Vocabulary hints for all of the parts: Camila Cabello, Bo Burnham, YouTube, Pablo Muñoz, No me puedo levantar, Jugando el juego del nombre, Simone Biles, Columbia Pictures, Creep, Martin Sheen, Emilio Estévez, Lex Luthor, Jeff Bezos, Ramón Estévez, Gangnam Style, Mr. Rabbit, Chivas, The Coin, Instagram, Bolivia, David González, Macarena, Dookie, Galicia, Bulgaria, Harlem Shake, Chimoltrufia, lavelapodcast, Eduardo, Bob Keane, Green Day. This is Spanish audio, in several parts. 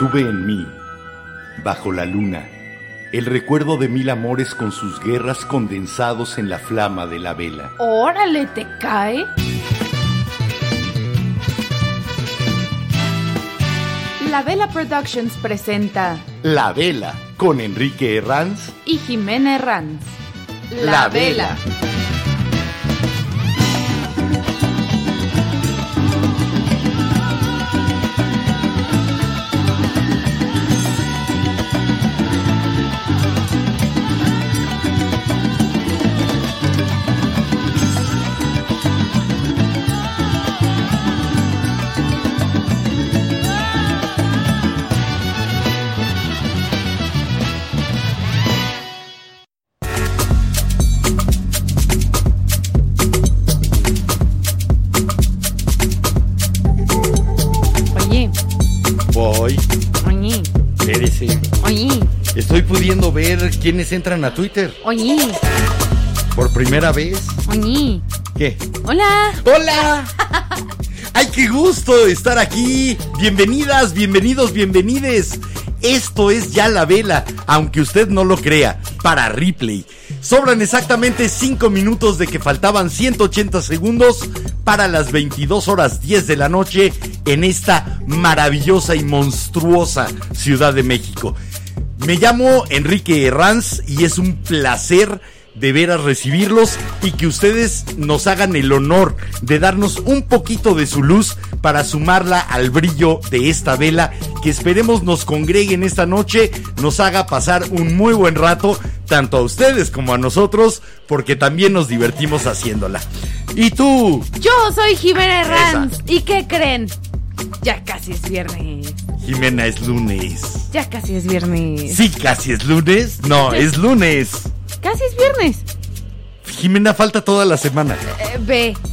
Tuve en mí, bajo la luna, el recuerdo de mil amores con sus guerras condensados en la flama de la vela. ¡Órale, te cae! La Vela Productions presenta La Vela, con Enrique Herranz y Jimena Herranz. La Vela. Pudiendo ver quiénes entran a Twitter. Oye. Por primera vez. Oye. ¿Qué? Hola. Hola. Ay, qué gusto estar aquí. Bienvenidas, bienvenidos, bienvenides. Esto es ya La Vela, aunque usted no lo crea, para Ripley. Sobran exactamente 5 minutos de que faltaban 180 segundos para las 22:10 de la noche en esta maravillosa y monstruosa Ciudad de México. Me llamo Enrique Herranz y es un placer de veras recibirlos y que ustedes nos hagan el honor de darnos un poquito de su luz para sumarla al brillo de esta vela que esperemos nos congreguen esta noche, nos haga pasar un muy buen rato, tanto a ustedes como a nosotros, porque también nos divertimos haciéndola. ¿Y tú? Yo soy Jimena Herranz. ¿Y qué creen? Ya casi es viernes. Jimena, es lunes. Ya casi es viernes. Sí, casi es lunes. No, es lunes. Casi es viernes. Jimena, falta toda la semana.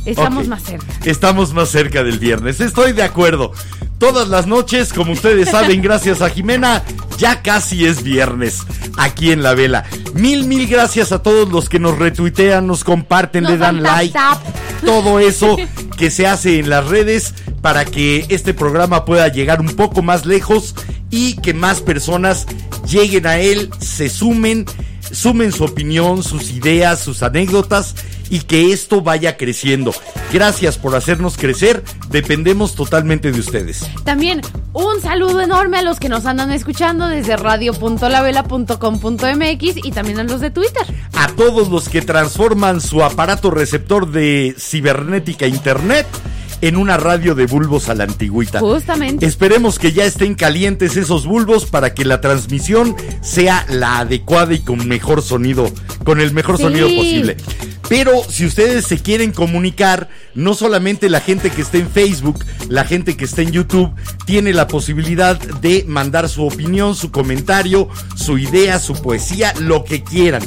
Estamos más cerca. Estamos más cerca del viernes, estoy de acuerdo. Todas las noches, como ustedes saben, gracias a Jimena, ya casi es viernes, aquí en La Vela. Mil gracias a todos los que nos retuitean, nos comparten, nos le dan like. Tap. Todo eso que se hace en las redes para que este programa pueda llegar un poco más lejos y que más personas lleguen a él, se sumen su opinión, sus ideas, sus anécdotas y que esto vaya creciendo. Gracias por hacernos crecer, dependemos totalmente de ustedes. También un saludo enorme a los que nos andan escuchando desde radio.lavela.com.mx y también a los de Twitter. A todos los que transforman su aparato receptor de cibernética internet en una radio de bulbos a la antigüita. Justamente. Esperemos que ya estén calientes esos bulbos para que la transmisión sea la adecuada y con mejor sonido, con el mejor sonido posible. Pero si ustedes se quieren comunicar, no solamente la gente que esté en Facebook, la gente que esté en YouTube tiene la posibilidad de mandar su opinión, su comentario, su idea, su poesía, lo que quieran.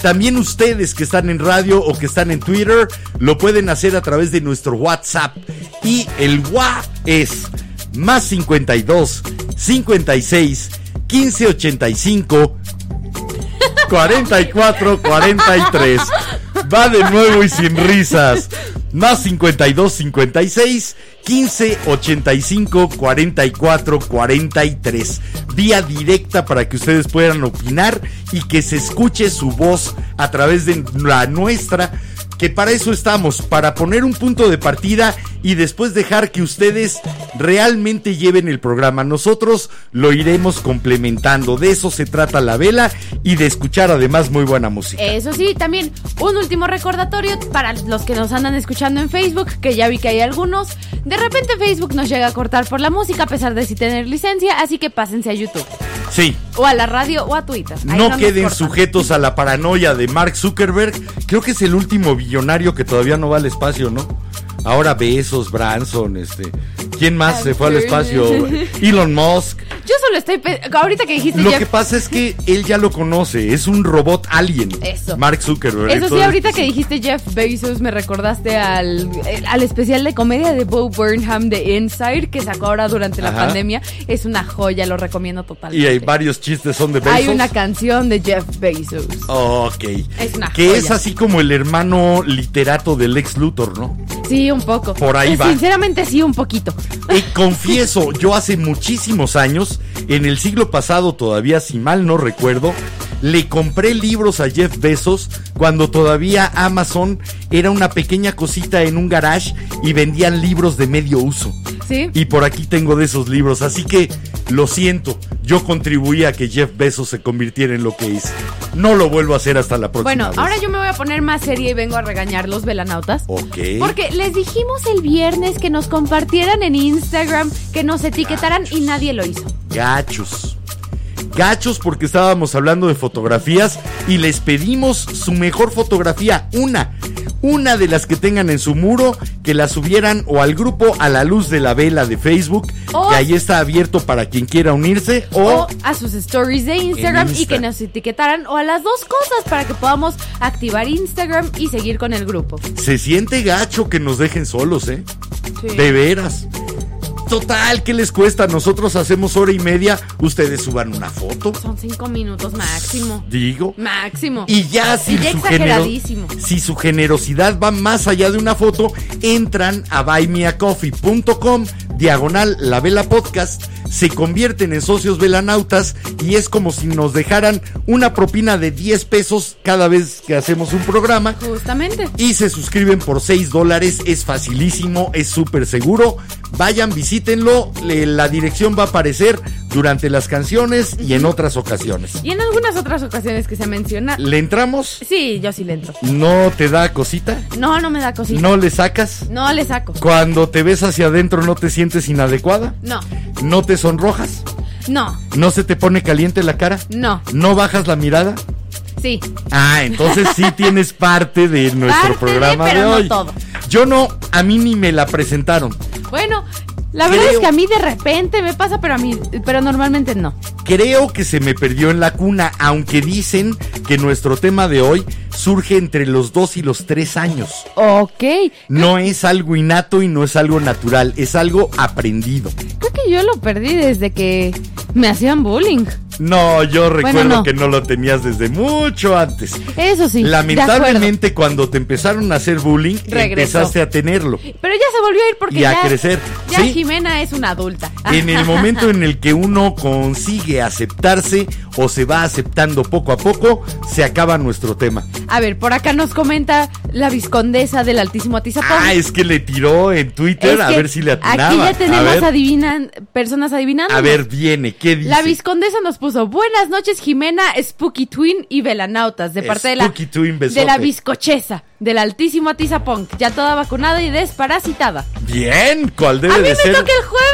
También ustedes que están en radio o que están en Twitter lo pueden hacer a través de nuestro WhatsApp. Y el WhatsApp es más 52 56 1585 44 43. Va de nuevo y sin risas. Más 52 56 15 85 44 43. Vía directa para que ustedes puedan opinar y que se escuche su voz a través de la nuestra, que para eso estamos, para poner un punto de partida y después dejar que ustedes realmente lleven el programa. Nosotros lo iremos complementando, de eso se trata La Vela y de escuchar además muy buena música. Eso sí, también un último recordatorio para los que nos andan escuchando en Facebook, que ya vi que hay algunos. De repente Facebook nos llega a cortar por la música a pesar de sí tener licencia, así que pásense a YouTube. Sí. O a la radio o a Twitter. No queden sujetos a la paranoia de Mark Zuckerberg. Creo que es el último billonario que todavía no va al espacio, ¿no? Ahora Bezos, Branson, ¿quién más se fue al espacio? Elon Musk. Yo solo estoy ahorita que dijiste lo que pasa es que él ya lo conoce, es un robot alien. Eso. Mark Zuckerberg. Eso sí, ahorita que dijiste Jeff Bezos me recordaste al especial de comedia de Bo Burnham de Inside que sacó ahora durante la pandemia. Es una joya, lo recomiendo totalmente. Y hay varios chistes son de Bezos. Hay una canción de Jeff Bezos. Oh, ok. Es una joya. Que es así como el hermano literato de Lex Luthor, ¿no? Sí, un poco. Por ahí va. Sinceramente sí, un poquito. Confieso, yo hace muchísimos años, en el siglo pasado todavía, si mal no recuerdo, le compré libros a Jeff Bezos cuando todavía Amazon era una pequeña cosita en un garage y vendían libros de medio uso. Sí. Y por aquí tengo de esos libros, así que lo siento, yo contribuí a que Jeff Bezos se convirtiera en lo que es. No lo vuelvo a hacer hasta la próxima vez. Ahora yo me voy a poner más seria y vengo a regañar los velanautas. Ok. Porque les dijimos el viernes que nos compartieran en Instagram, que nos etiquetaran y nadie lo hizo. Gachos. Gachos, porque estábamos hablando de fotografías y les pedimos su mejor fotografía, una de las que tengan en su muro, que la subieran o al grupo A la Luz de la Vela de Facebook, o, que ahí está abierto para quien quiera unirse, o a sus stories de Instagram y que nos etiquetaran, o a las dos cosas para que podamos activar Instagram y seguir con el grupo. Se siente gacho que nos dejen solos, ¿eh? Sí. De veras. Total, ¿qué les cuesta? Nosotros hacemos hora y media, ustedes suban una foto. Son 5 minutos máximo. Digo. Máximo. Y ya si su generosidad va más allá de una foto, entran a buymeacoffee.com/LaVelaPodcast, se convierten en socios velanautas y es como si nos dejaran una propina de 10 pesos cada vez que hacemos un programa. Justamente. Y se suscriben por $6, es facilísimo, es súper seguro. Vayan, visítenlo, la dirección va a aparecer durante las canciones y en otras ocasiones. Y en algunas otras ocasiones que se menciona. ¿Le entramos? Sí, yo sí le entro. ¿No te da cosita? No, no me da cosita. ¿No le sacas? No le saco. ¿Cuando te ves hacia adentro no te sientes inadecuada? No. ¿No te sonrojas? No. ¿No se te pone caliente la cara? No. ¿No bajas la mirada? Sí. Ah, entonces sí tienes parte de nuestro programa de hoy. No todo. Yo no, a mí ni me la presentaron. Bueno, la verdad es que a mí de repente me pasa, pero normalmente no. Creo que se me perdió en la cuna, aunque dicen que nuestro tema de hoy surge entre los 2 y los 3 años. Ok. No es algo innato y no es algo natural, es algo aprendido. Creo que yo lo perdí desde que me hacían bullying. No, yo recuerdo que no lo tenías desde mucho antes. Eso sí. Lamentablemente, cuando te empezaron a hacer bullying, empezaste a tenerlo. Pero ya se volvió a ir porque ya a crecer. Ya ¿sí? Jimena es una adulta. En el momento en el que uno consigue aceptarse o se va aceptando poco a poco, se acaba nuestro tema. A ver, por acá nos comenta la vizcondesa del Altísimo Atizapán. Ah, es que le tiró en Twitter a ver si le atinaba. Aquí ya tenemos personas adivinando. A ver, viene, ¿qué dice? La vizcondesa nos puso: buenas noches, Jimena, Spooky Twin y velanautas, de parte de la bizcochesa del Altísimo Atizapán, ya toda vacunada y desparasitada. Bien, ¿cuál debe de ser? A mí me toca el jueves.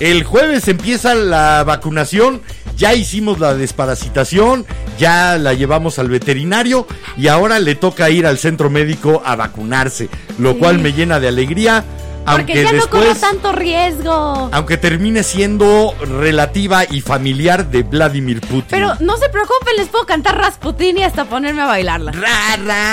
El jueves empieza la vacunación. Ya hicimos la desparasitación, ya la llevamos al veterinario y ahora le toca ir al centro médico a vacunarse, lo cual me llena de alegría. Porque ya no corro tanto riesgo. Aunque termine siendo relativa y familiar de Vladimir Putin. Pero no se preocupen, les puedo cantar Rasputin y hasta ponerme a bailarla.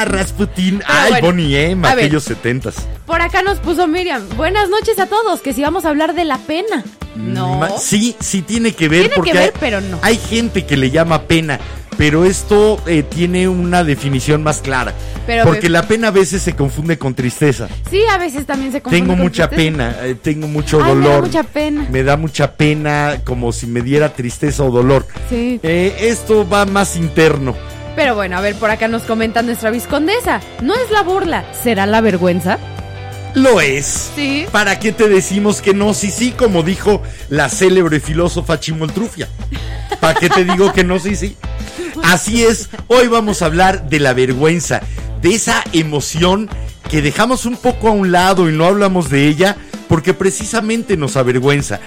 Rasputin. Pero ay, bueno, Boney M, aquellos 70s. Por acá nos puso Miriam: buenas noches a todos, que si vamos a hablar de la pena. No. Sí tiene que ver. Tiene porque que ver, pero no. Hay gente que le llama pena, pero esto tiene una definición más clara. Pero porque la pena a veces se confunde con tristeza. Sí, a veces también se confunde. Tengo con mucha tristeza. Pena, tengo mucho dolor. Me da mucha pena. Me da mucha pena, como si me diera tristeza o dolor. Sí. Esto va más interno. Pero bueno, a ver, por acá nos comenta nuestra vizcondesa: no es la burla, ¿será la vergüenza? Lo es. Sí. ¿Para qué te decimos que no? Sí, como dijo la célebre filósofa Chimoltrufia. ¿Para qué te digo que no? Sí. Así es, hoy vamos a hablar de la vergüenza, de esa emoción que dejamos un poco a un lado y no hablamos de ella porque precisamente nos avergüenza.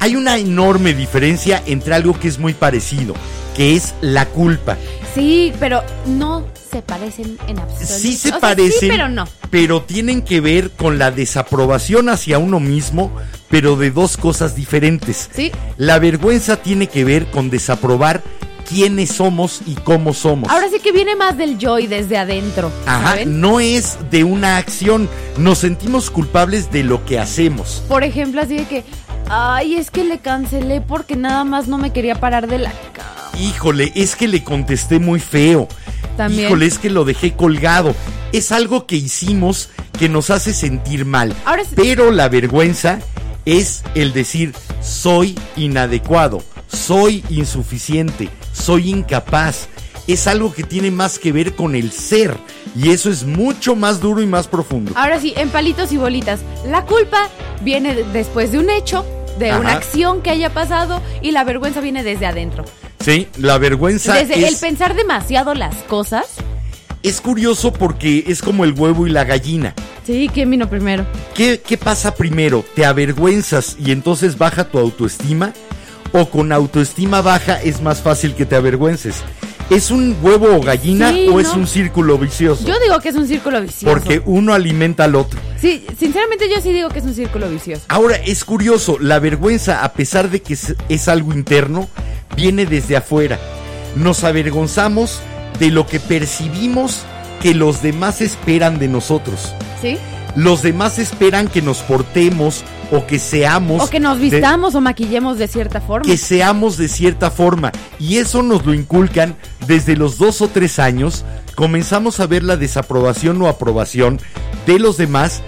Hay una enorme diferencia entre algo que es muy parecido, que es la culpa. Sí, pero no se parecen en absoluto. Sí se parecen, sí, pero no. Pero tienen que ver con la desaprobación hacia uno mismo, pero de dos cosas diferentes. Sí. La vergüenza tiene que ver con desaprobar quiénes somos y cómo somos. Ahora sí que viene más del yo y desde adentro. Ajá, ¿saben? No es de una acción. Nos sentimos culpables de lo que hacemos. Por ejemplo, así de que, ay, es que le cancelé porque nada más no me quería parar de la cama. Híjole, es que le contesté muy feo. También. Híjole, es que lo dejé colgado. Es algo que hicimos que nos hace sentir mal. Ahora sí. Pero la vergüenza es el decir, soy inadecuado, soy insuficiente, soy incapaz. Es algo que tiene más que ver con el ser. Y eso es mucho más duro y más profundo. Ahora sí, en palitos y bolitas. La culpa viene después de un hecho, de una acción que haya pasado, y la vergüenza viene desde adentro. Sí, la vergüenza desde es... el pensar demasiado las cosas. Es curioso porque es como el huevo y la gallina. Sí, ¿quién vino primero? ¿Qué pasa primero? ¿Te avergüenzas y entonces baja tu autoestima? ¿O con autoestima baja es más fácil que te avergüences? ¿Es un huevo o gallina o es un círculo vicioso? Yo digo que es un círculo vicioso. Porque uno alimenta al otro. Sí, sinceramente yo sí digo que es un círculo vicioso. Ahora, es curioso, la vergüenza, a pesar de que es algo interno, viene desde afuera. Nos avergonzamos de lo que percibimos que los demás esperan de nosotros. ¿Sí? Los demás esperan que nos portemos o que seamos... o que nos vistamos o maquillemos de cierta forma. Que seamos de cierta forma. Y eso nos lo inculcan desde los 2 o 3 años. Comenzamos a ver la desaprobación o aprobación de los demás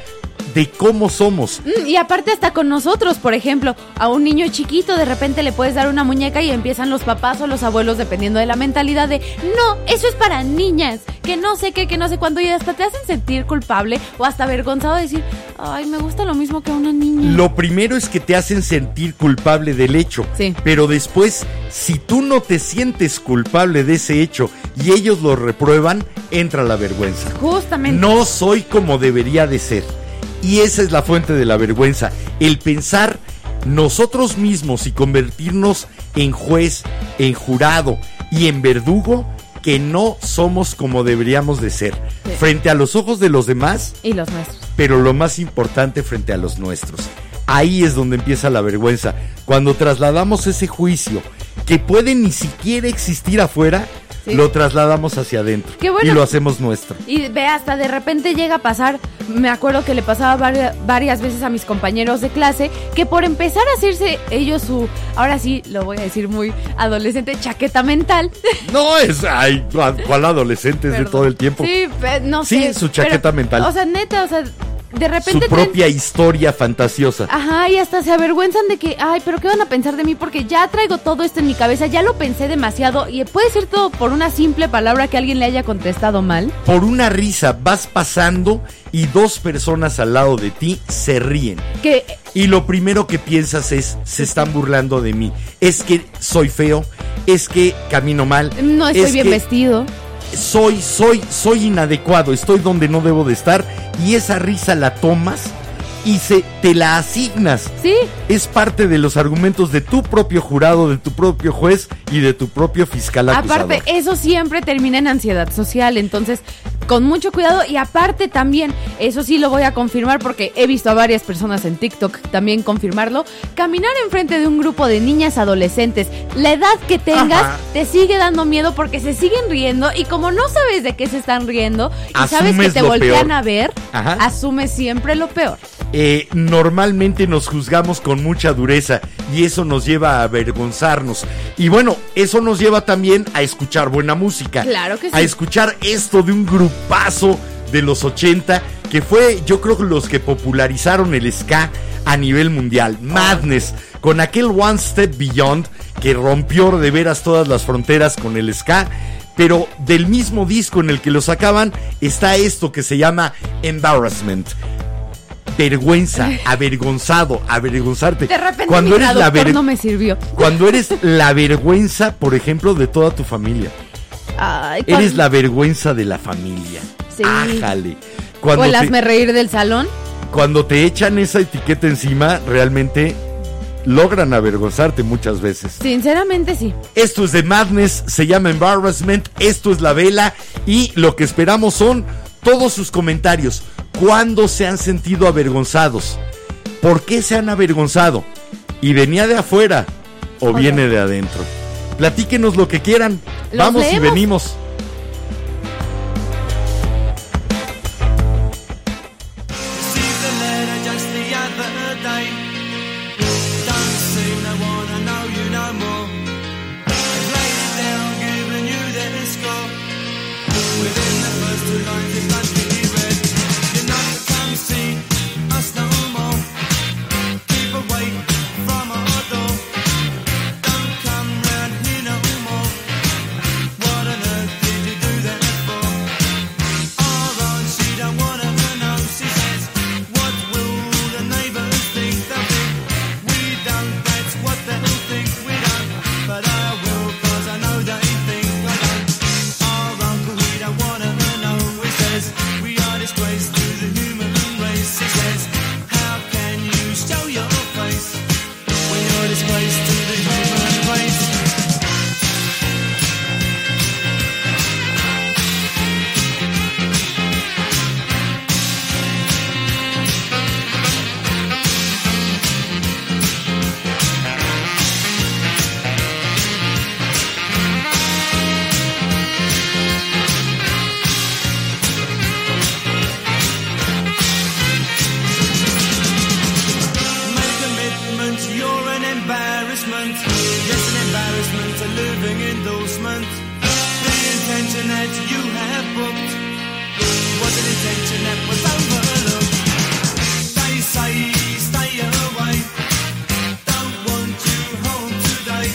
de cómo somos. Y aparte hasta con nosotros, por ejemplo, a un niño chiquito de repente le puedes dar una muñeca y empiezan los papás o los abuelos, dependiendo de la mentalidad de, no, eso es para niñas, que no sé qué, que no sé cuándo, y hasta te hacen sentir culpable o hasta avergonzado de decir, ay, me gusta lo mismo que a una niña. Lo primero es que te hacen sentir culpable del hecho, sí. Pero después, si tú no te sientes culpable de ese hecho y ellos lo reprueban, entra la vergüenza. Justamente. No soy como debería de ser. Y esa es la fuente de la vergüenza, el pensar nosotros mismos y convertirnos en juez, en jurado y en verdugo que no somos como deberíamos de ser, sí, frente a los ojos de los demás y los nuestros. Pero lo más importante, frente a los nuestros. Ahí es donde empieza la vergüenza, cuando trasladamos ese juicio que puede ni siquiera existir afuera. Sí. Lo trasladamos hacia adentro, bueno, y lo hacemos nuestro. Y ve, hasta de repente llega a pasar, me acuerdo que le pasaba varias veces a mis compañeros de clase, que por empezar a hacerse ellos su, ahora sí, lo voy a decir muy adolescente, chaqueta mental. No, es, ay, ¿cuál adolescente? Es de todo el tiempo. Sí, no sé. Sí, su chaqueta mental. O sea, neta, o sea... de repente su propia historia fantasiosa. Ajá, y hasta se avergüenzan de que, ay, pero ¿qué van a pensar de mí? Porque ya traigo todo esto en mi cabeza, ya lo pensé demasiado. Y puede ser todo por una simple palabra que alguien le haya contestado mal. Por una risa, vas pasando y 2 personas al lado de ti se ríen. ¿Qué? Y lo primero que piensas es, se están burlando de mí. Es que soy feo, es que camino mal. No estoy bien vestido. Soy inadecuado, estoy donde no debo de estar. Y esa risa la tomas y te la asignas. Sí. Es parte de los argumentos de tu propio jurado, de tu propio juez y de tu propio fiscal acusador. Aparte, eso siempre termina en ansiedad social, entonces con mucho cuidado. Y aparte también, eso sí lo voy a confirmar porque he visto a varias personas en TikTok también confirmarlo, caminar enfrente de un grupo de niñas adolescentes, la edad que tengas, ajá, te sigue dando miedo porque se siguen riendo y como no sabes de qué se están riendo y asumes, sabes que te voltean peor a ver, ajá, asumes siempre lo peor. Normalmente nos juzgamos con mucha dureza y eso nos lleva a avergonzarnos. Y bueno, eso nos lleva también a escuchar buena música. Claro que sí. A escuchar esto de un grupazo de los 80 que fue, yo creo, los que popularizaron el ska a nivel mundial. Madness, con aquel One Step Beyond que rompió de veras todas las fronteras con el ska. Pero del mismo disco en el que lo sacaban está esto que se llama Embarrassment. Vergüenza, avergonzado, avergonzarte. De repente cuando mi traductor no me sirvió. Cuando eres la vergüenza, por ejemplo, de toda tu familia. Ay, eres la vergüenza de la familia. Sí. Ájale. O el hazme reír del salón. Cuando te echan esa etiqueta encima, realmente logran avergonzarte muchas veces. Sinceramente sí. Esto es de Madness, se llama Embarrassment, esto es La Vela y lo que esperamos son todos sus comentarios. ¿Cuándo se han sentido avergonzados? ¿Por qué se han avergonzado? ¿Y venía de afuera o viene de adentro? Platíquenos lo que quieran. Vamos y venimos. Within the first 2 lines, it's like to be read. You're not the kind attention that you have booked was an intention that was overlooked. Stay away. Don't want you home today.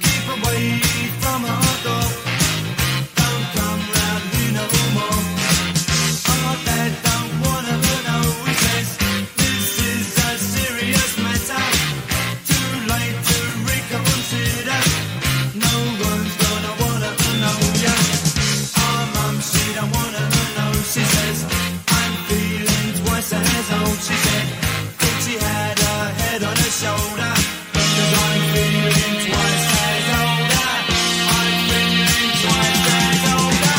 Keep away from our door. Don't come round here no more. I'm not that don't wanna know. He says this is a serious matter. Too late to reconsider. No one's gonna wanna know ya. Our mum, she don't wanna know. She says I'm feeling twice as old. She said that she had her head on her shoulder. Because I'm feeling twice as older. I'm feeling twice as older.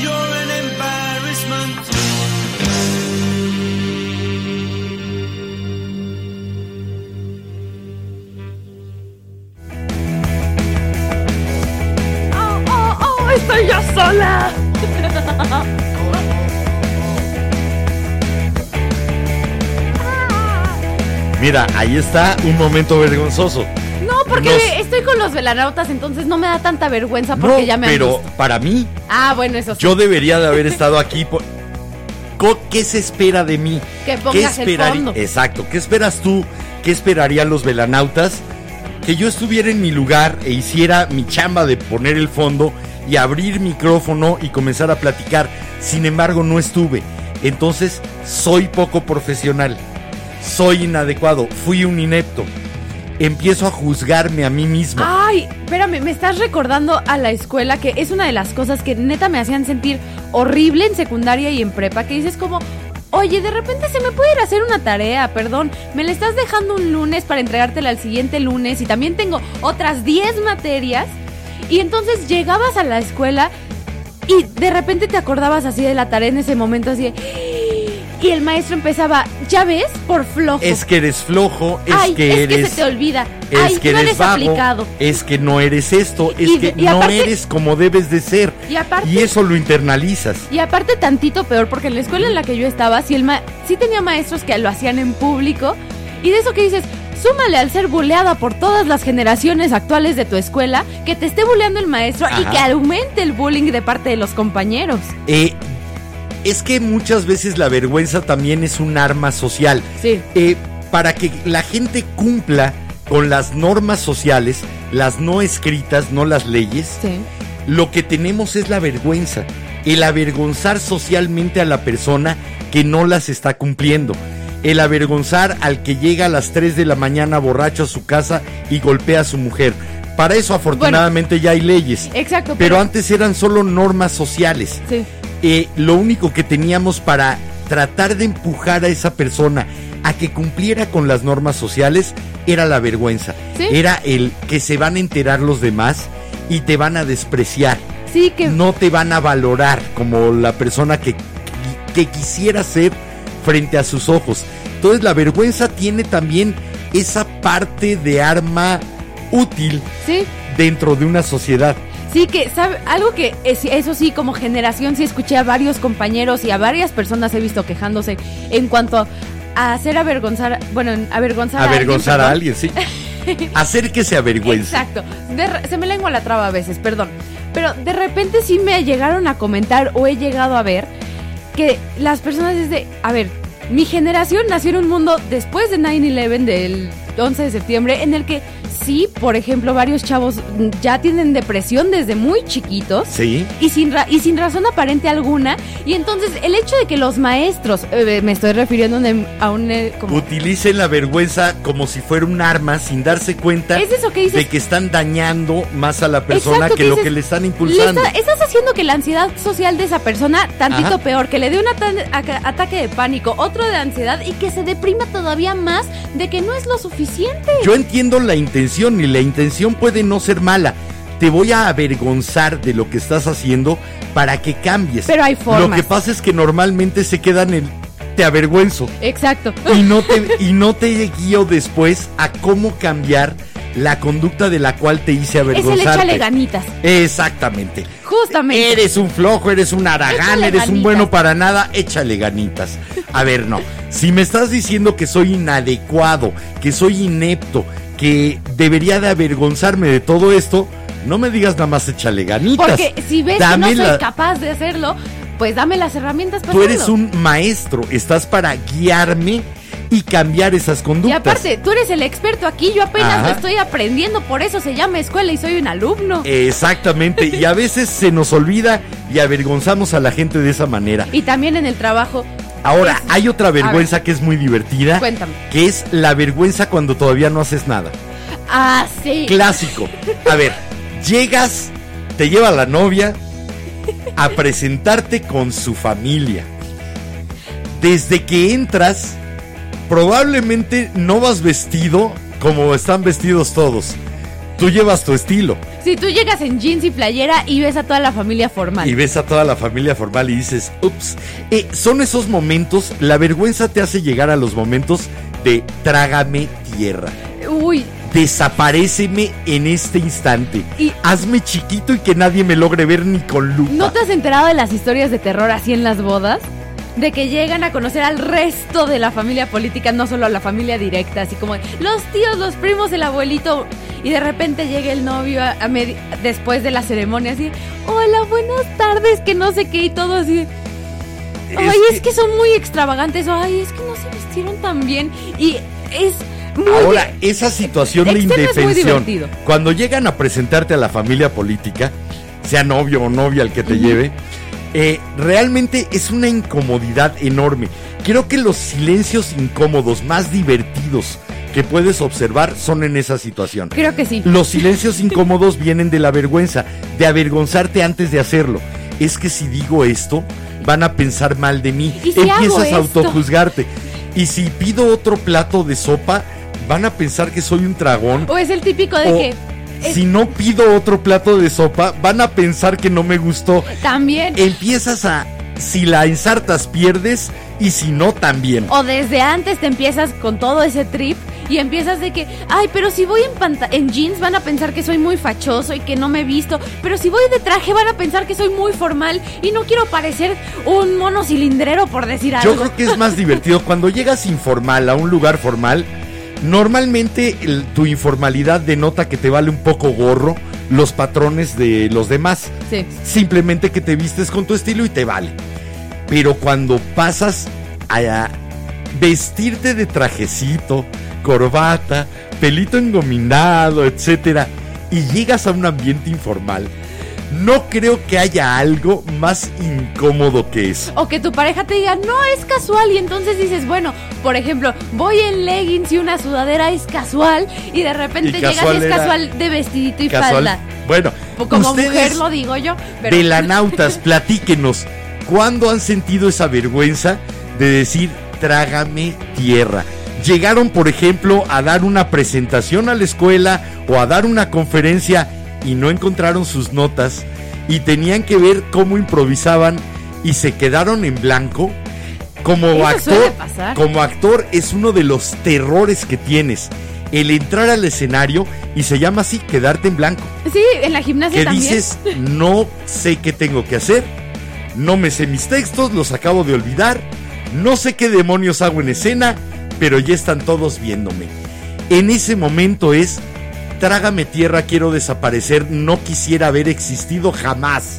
You're an embarrassment. ¡Oh, oh, oh! ¡Estoy yo sola! Mira, ahí está un momento vergonzoso. No, porque estoy con los velanautas, entonces no me da tanta vergüenza porque no, ya me han visto. Pero para mí... Ah, bueno, eso sí. Yo debería de haber estado aquí por... ¿Qué se espera de mí? Que pongas el fondo. Exacto, ¿qué esperas tú? ¿Qué esperarían los velanautas? Que yo estuviera en mi lugar e hiciera mi chamba de poner el fondo y abrir micrófono y comenzar a platicar. Sin embargo, no estuve. Entonces, soy poco profesional. Soy inadecuado. Fui un inepto. Empiezo a juzgarme a mí mismo. Ay, espérame, me estás recordando a la escuela, que es una de las cosas que neta me hacían sentir horrible en secundaria y en prepa, que dices como, oye, de repente se me puede ir a hacer una tarea, perdón, me la estás dejando un lunes para entregártela al siguiente lunes y también tengo otras 10 materias. Y entonces llegabas a la escuela y de repente te acordabas así de la tarea en ese momento, así de... Y el maestro empezaba, ya ves, por flojo. Es que eres flojo, es que se te olvida. Es que no eres aplicado. Es que no eres esto, eres como debes de ser. Y aparte, y eso lo internalizas. Y aparte tantito peor, porque en la escuela en la que yo estaba, sí tenía maestros que lo hacían en público. Y de eso que dices, súmale al ser buleada por todas las generaciones actuales de tu escuela, que te esté buleando el maestro. Ajá. Y que aumente el bullying de parte de los compañeros. Es que muchas veces la vergüenza también es un arma social. Sí. Para que la gente cumpla con las normas sociales, las no escritas, no las leyes, sí, lo que tenemos es la vergüenza, el avergonzar socialmente a la persona que no las está cumpliendo, el avergonzar al que llega a las 3 de la mañana borracho a su casa y golpea a su mujer. Para eso afortunadamente ya hay leyes. Exacto. Pero antes eran solo normas sociales. Sí. Lo único que teníamos para tratar de empujar a esa persona a que cumpliera con las normas sociales era la vergüenza. ¿Sí? Era el que se van a enterar los demás y te van a despreciar. Sí, que... No te van a valorar como la persona que quisiera ser frente a sus ojos. Entonces la vergüenza tiene también esa parte de arma útil. ¿Sí? Dentro de una sociedad. Sí, que sabe algo que, eso sí, como generación sí escuché a varios compañeros y a varias personas he visto quejándose en cuanto a hacer avergonzar a alguien, sí. Hacer que se avergüence. Exacto. Se me lengua la traba a veces, perdón. Pero de repente sí me llegaron a comentar o he llegado a ver que las personas mi generación nació en un mundo después de 9/11, del 11 de septiembre, en el que así, por ejemplo, varios chavos ya tienen depresión desde muy chiquitos. Sí. Y sin razón aparente alguna. Y entonces el hecho de que los maestros, me estoy refiriendo a un como, utilicen la vergüenza como si fuera un arma sin darse cuenta, ¿es eso que dices? De que están dañando más a la persona. Exacto, que dices, lo que le están impulsando. Estás haciendo que la ansiedad social de esa persona tantito, ajá, peor, que le dé un ataque de pánico, otro de ansiedad y que se deprima todavía más de que no es lo suficiente. Yo entiendo la intención y la intención puede no ser mala. Te voy a avergonzar de lo que estás haciendo para que cambies. Pero hay formas. Lo que pasa es que normalmente se quedan en te avergüenzo. Exacto. Y no te guío después a cómo cambiar la conducta de la cual te hice avergonzarte. Es el échale ganitas. Exactamente. Justamente. Eres un flojo, eres un haragán, échale eres ganitas. Un bueno para nada, échale ganitas. A ver, no. Si me estás diciendo que soy inadecuado, que soy inepto, que debería de avergonzarme de todo esto, no me digas nada más échale ganitas. Porque si ves dame que no soy capaz de hacerlo, pues dame las herramientas para hacerlo. Tú eres un maestro, estás para guiarme y cambiar esas conductas. Y aparte, tú eres el experto aquí, yo apenas, ajá, lo estoy aprendiendo, por eso se llama escuela y soy un alumno. Exactamente, y a veces se nos olvida y avergonzamos a la gente de esa manera. Y también en el trabajo. Ahora, es, hay otra vergüenza que es muy divertida. Cuéntame. Que es la vergüenza cuando todavía no haces nada. Ah, sí. Clásico. A ver, llegas, te lleva la novia a presentarte con su familia. Desde que entras, probablemente no vas vestido como están vestidos todos. Tú llevas tu estilo. Si tú llegas en jeans y playera y ves a toda la familia formal. Y ves a toda la familia formal y dices, ups. Son esos momentos, la vergüenza te hace llegar a los momentos de trágame tierra. Uy. Desaparéceme en este instante. Y hazme chiquito y que nadie me logre ver ni con lupa. ¿No te has enterado de las historias de terror así en las bodas? De que llegan a conocer al resto de la familia política, no solo a la familia directa, así como los tíos, los primos, el abuelito. Y de repente llega el novio después de la ceremonia así, hola, buenas tardes, que no sé qué, y todo así. Ay, es que son muy extravagantes, ay, es que no se vistieron tan bien. Y es muy... Ahora, esa situación de indefensión, cuando llegan a presentarte a la familia política, sea novio o novia el que te, uh-huh, lleve, realmente es una incomodidad enorme. Creo que los silencios incómodos más divertidos que puedes observar son en esa situación. Creo que sí. Los silencios incómodos vienen de la vergüenza, de avergonzarte antes de hacerlo. Es que si digo esto, van a pensar mal de mí. ¿Y si empiezas a autojuzgarte? Y si pido otro plato de sopa, van a pensar que soy un tragón. O es el típico de que... Si no pido otro plato de sopa, van a pensar que no me gustó. También. Empiezas a... Si la ensartas, pierdes. Y si no, también. O desde antes te empiezas con todo ese trip. Y empiezas de que... Ay, pero si voy en jeans, van a pensar que soy muy fachoso y que no me he visto. Pero si voy de traje, van a pensar que soy muy formal. Y no quiero parecer un mono cilindrero, por decir algo. Yo creo que es más divertido. Cuando llegas informal a un lugar formal... Normalmente tu informalidad denota que te vale un poco gorro los patrones de los demás. Sí. Simplemente que te vistes con tu estilo y te vale. Pero cuando pasas a vestirte de trajecito, corbata, pelito engominado, etcétera, y llegas a un ambiente informal, no creo que haya algo más incómodo que eso. O que tu pareja te diga, no, es casual. Y entonces dices, bueno, por ejemplo, voy en leggings y una sudadera, es casual. Y de repente llegas y es casual de vestidito y casual, falda. Bueno, como ustedes, mujer lo digo yo, pero... Velanautas, platíquenos, ¿cuándo han sentido esa vergüenza de decir, trágame tierra? ¿Llegaron, por ejemplo, a dar una presentación a la escuela o a dar una conferencia y no encontraron sus notas y tenían que ver cómo improvisaban y se quedaron en blanco? Como actor es uno de los terrores que tienes, el entrar al escenario y se llama así, quedarte en blanco. Sí, en la gimnasia que también. Que dices, no sé qué tengo que hacer, no me sé mis textos, los acabo de olvidar, no sé qué demonios hago en escena, pero ya están todos viéndome. En ese momento es... Trágame tierra, quiero desaparecer, no quisiera haber existido jamás.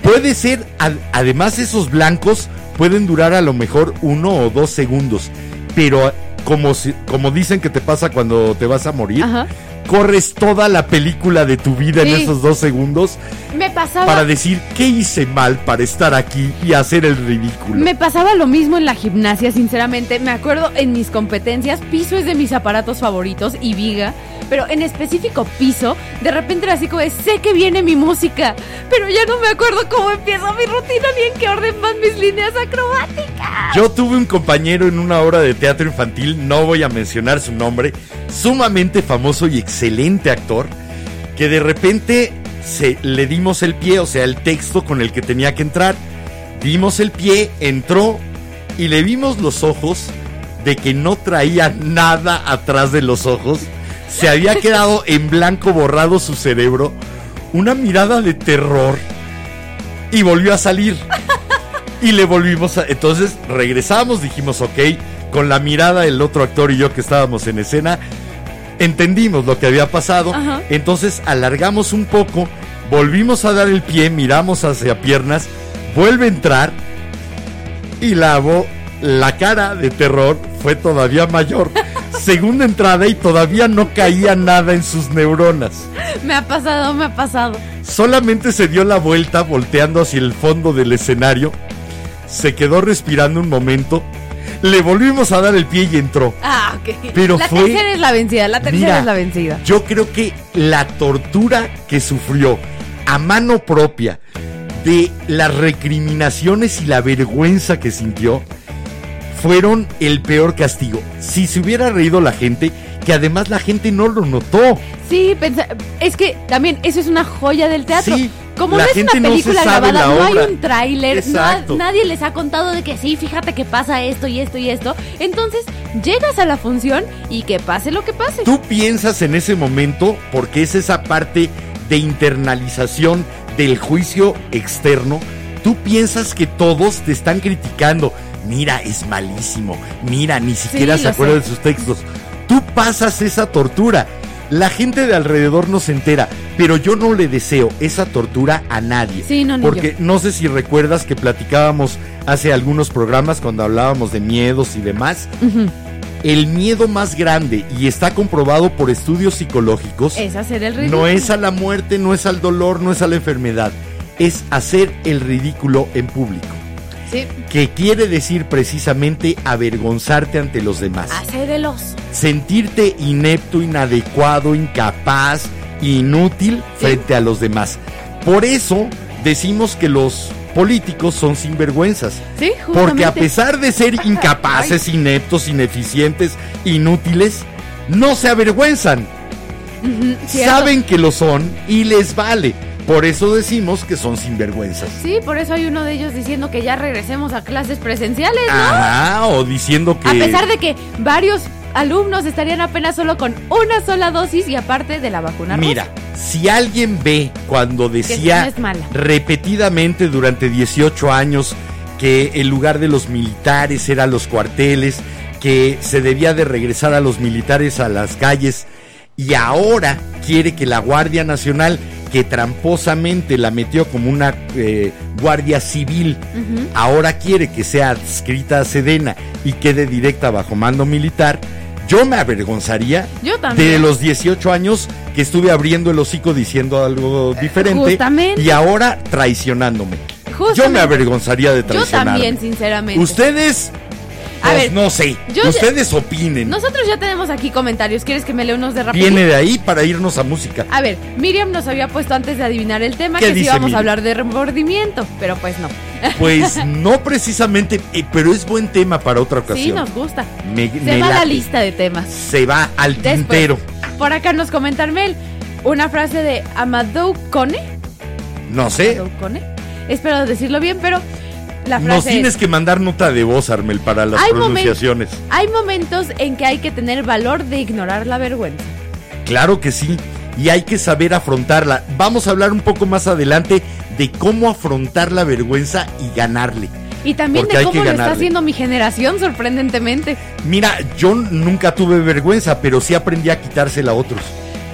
Puede ser, además esos blancos pueden durar a lo mejor 1 o 2 segundos, pero como dicen que te pasa cuando te vas a morir. Ajá. Corres toda la película de tu vida, sí, en esos 2 segundos. Me pasaba. Para decir, ¿qué hice mal para estar aquí y hacer el ridículo? Me pasaba lo mismo en la gimnasia, sinceramente. Me acuerdo en mis competencias, piso es de mis aparatos favoritos y viga, pero en específico piso, de repente era así como de, sé que viene mi música, pero ya no me acuerdo cómo empieza mi rutina ni en qué orden van mis líneas acrobáticas. Yo tuve un compañero en una obra de teatro infantil, no voy a mencionar su nombre, sumamente famoso y excelente actor, que de repente le dimos el pie, o sea, el texto con el que tenía que entrar, dimos el pie, entró y le vimos los ojos de que no traía nada atrás de los ojos. Se había quedado en blanco, borrado su cerebro, una mirada de terror, y volvió a salir. Y le volvimos a... Entonces regresamos, dijimos, ok, con la mirada del otro actor y yo que estábamos en escena, entendimos lo que había pasado. Ajá. Entonces alargamos un poco, volvimos a dar el pie, miramos hacia piernas, vuelve a entrar y la cara de terror fue todavía mayor. Segunda entrada y todavía no caía nada en sus neuronas. Me ha pasado. Solamente se dio la vuelta volteando hacia el fondo del escenario. Se quedó respirando un momento. Le volvimos a dar el pie y entró. Ah, ok. Pero la tercera es la vencida. Yo creo que la tortura que sufrió a mano propia de las recriminaciones y la vergüenza que sintió fueron el peor castigo. Si se hubiera reído la gente, que además la gente no lo notó. Sí, es que también eso es una joya del teatro. Sí, como no es una película grabada, no hay un tráiler, nadie les ha contado de que sí, fíjate que pasa esto y esto y esto. Entonces, llegas a la función y que pase lo que pase. Tú piensas en ese momento, porque es esa parte de internalización del juicio externo, tú piensas que todos te están criticando. Mira, es malísimo. Mira, ni siquiera se acuerda de sus textos. Tú pasas esa tortura. La gente de alrededor no se entera, pero yo no le deseo esa tortura a nadie. Sí, no, porque no sé si recuerdas que platicábamos hace algunos programas cuando hablábamos de miedos y demás. Uh-huh. El miedo más grande, y está comprobado por estudios psicológicos, es hacer el ridículo. No es a la muerte, no es al dolor, no es a la enfermedad. Es hacer el ridículo en público. Sí. Que quiere decir precisamente avergonzarte ante los demás. Hacer el oso. Sentirte inepto, inadecuado, incapaz, inútil, sí, frente a los demás. Por eso decimos que los políticos son sinvergüenzas. Sí, justamente. Porque a pesar de ser incapaces, ineptos, ineficientes, inútiles, no se avergüenzan. Uh-huh, saben que lo son y les vale. Por eso decimos que son sinvergüenzas. Sí, por eso hay uno de ellos diciendo que ya regresemos a clases presenciales, ¿no? Ajá, o diciendo que... A pesar de que varios alumnos estarían apenas solo con una sola dosis y aparte de la vacuna rusa. Mira, si alguien ve cuando decía repetidamente durante 18 años que el lugar de los militares era los cuarteles, que se debía de regresar a los militares a las calles, y ahora quiere que la Guardia Nacional... que tramposamente la metió como una guardia civil, uh-huh, ahora quiere que sea adscrita a Sedena y quede directa bajo mando militar, yo me avergonzaría. Yo también. De los 18 años que estuve abriendo el hocico diciendo algo diferente, justamente, y ahora traicionándome. Justamente. Yo me avergonzaría de traicionarme. Yo también, sinceramente. Ustedes... Pues a ver, no sé, ustedes opinen. Nosotros ya tenemos aquí comentarios, ¿quieres que me lea unos de rápido? Viene de ahí para irnos a música. A ver, Miriam nos había puesto antes de adivinar el tema que sí íbamos a hablar de remordimiento, pero pues no. Pues no precisamente, pero es buen tema para otra ocasión. Sí, nos gusta. Se va la lista de temas. Se va al tintero. Por acá nos comenta Armel una frase de Amadou Kone. No sé. Amadou Kone. Espero decirlo bien, pero... Nos tienes que mandar nota de voz, Armel, para las pronunciaciones. Hay momentos en que hay que tener valor de ignorar la vergüenza. Claro que sí, y hay que saber afrontarla. Vamos a hablar un poco más adelante de cómo afrontar la vergüenza y ganarle. Y también de cómo lo está haciendo mi generación, sorprendentemente. Mira, yo nunca tuve vergüenza, pero sí aprendí a quitársela a otros.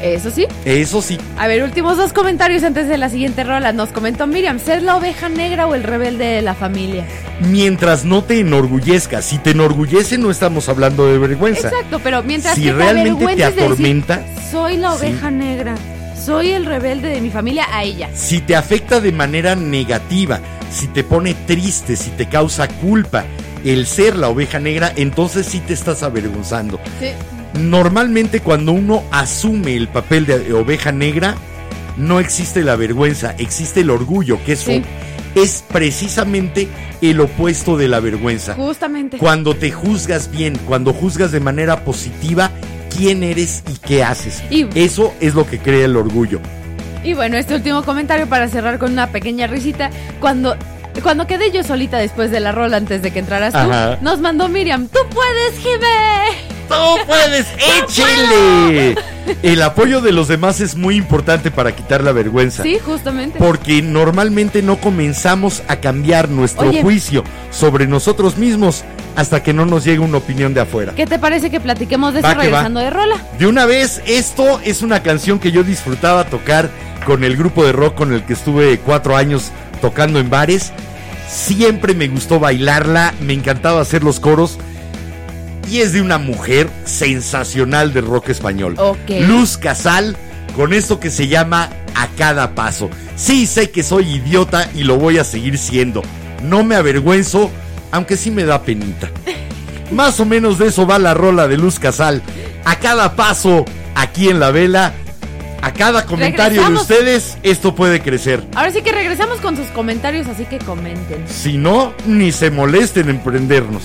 Eso sí. Eso sí. A ver, últimos dos comentarios antes de la siguiente rola. Nos comentó Miriam, ¿ser la oveja negra o el rebelde de la familia? Mientras no te enorgullezcas. Si te enorgullece, no estamos hablando de vergüenza. Exacto, pero mientras si que realmente te atormenta de decir, soy la oveja negra, soy el rebelde de mi familia, a ella. Si te afecta de manera negativa, si te pone triste, si te causa culpa el ser la oveja negra, entonces sí te estás avergonzando. Sí. Normalmente cuando uno asume el papel de oveja negra, no existe la vergüenza, existe el orgullo, que eso es precisamente el opuesto de la vergüenza. Justamente. Cuando te juzgas bien, cuando juzgas de manera positiva quién eres y qué haces. Y eso es lo que crea el orgullo. Y bueno, este último comentario para cerrar con una pequeña risita. Cuando quedé yo solita después de la rola antes de que entraras tú, nos mandó Miriam, ¡tú puedes, Jimé! ¡No puedes! ¡Échale! El apoyo de los demás es muy importante para quitar la vergüenza. Sí, justamente. Porque normalmente no comenzamos a cambiar nuestro juicio sobre nosotros mismos hasta que no nos llegue una opinión de afuera. ¿Qué te parece que platiquemos de eso regresando de rola? De una vez, esto es una canción que yo disfrutaba tocar con el grupo de rock con el que estuve 4 años tocando en bares. Siempre me gustó bailarla, me encantaba hacer los coros. Y es de una mujer sensacional de rock español, Luz Casal, con esto que se llama A Cada Paso. Sí, sé que soy idiota y lo voy a seguir siendo. No me avergüenzo, aunque sí me da penita. Más o menos de eso va la rola de Luz Casal. A cada paso, aquí en La Vela. A cada comentario de ustedes, esto puede crecer. Ahora sí que regresamos con sus comentarios, así que comenten. Si no, ni se molesten en prendernos.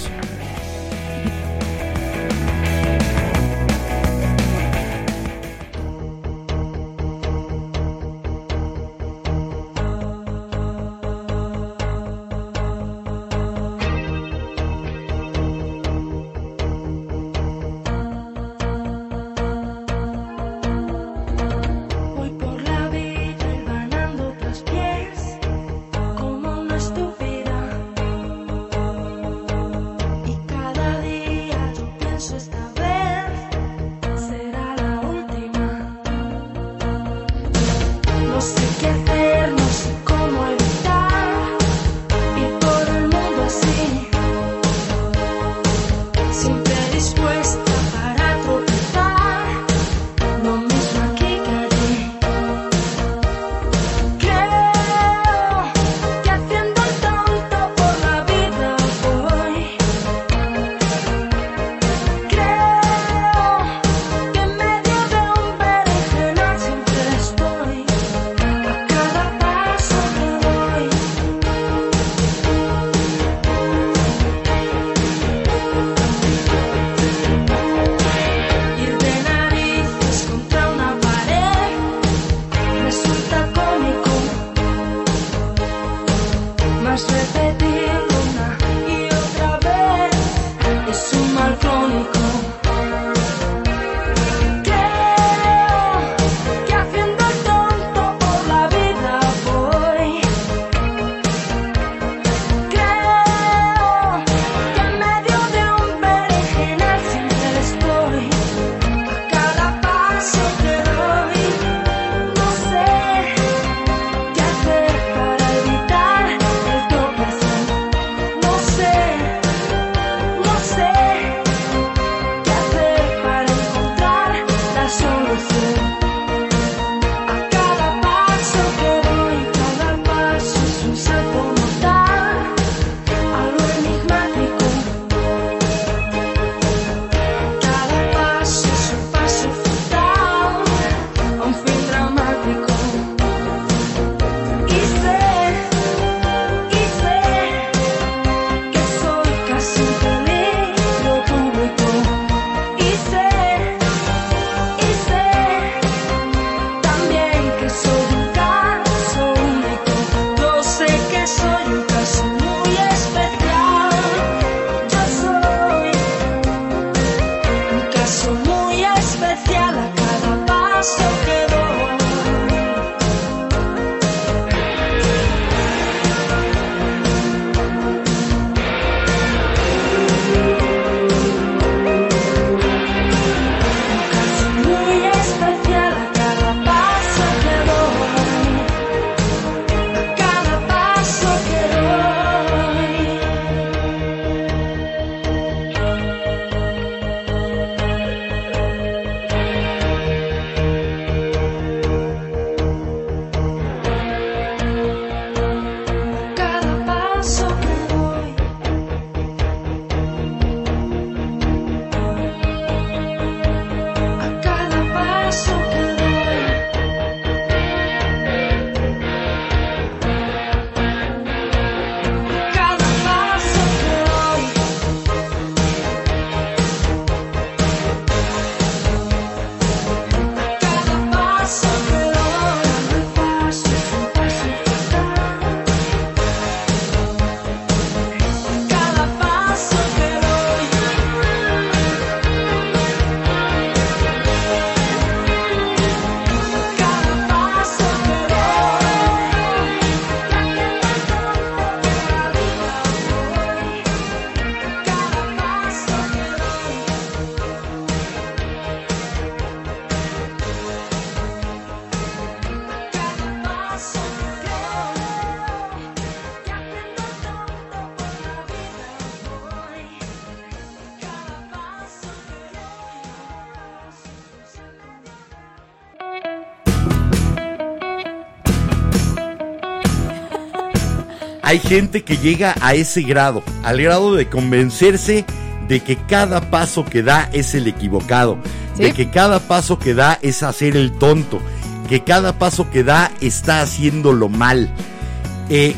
Hay gente que llega a ese grado, al grado de convencerse de que cada paso que da es el equivocado, ¿sí?, de que cada paso que da es hacer el tonto, que cada paso que da está haciéndolo mal.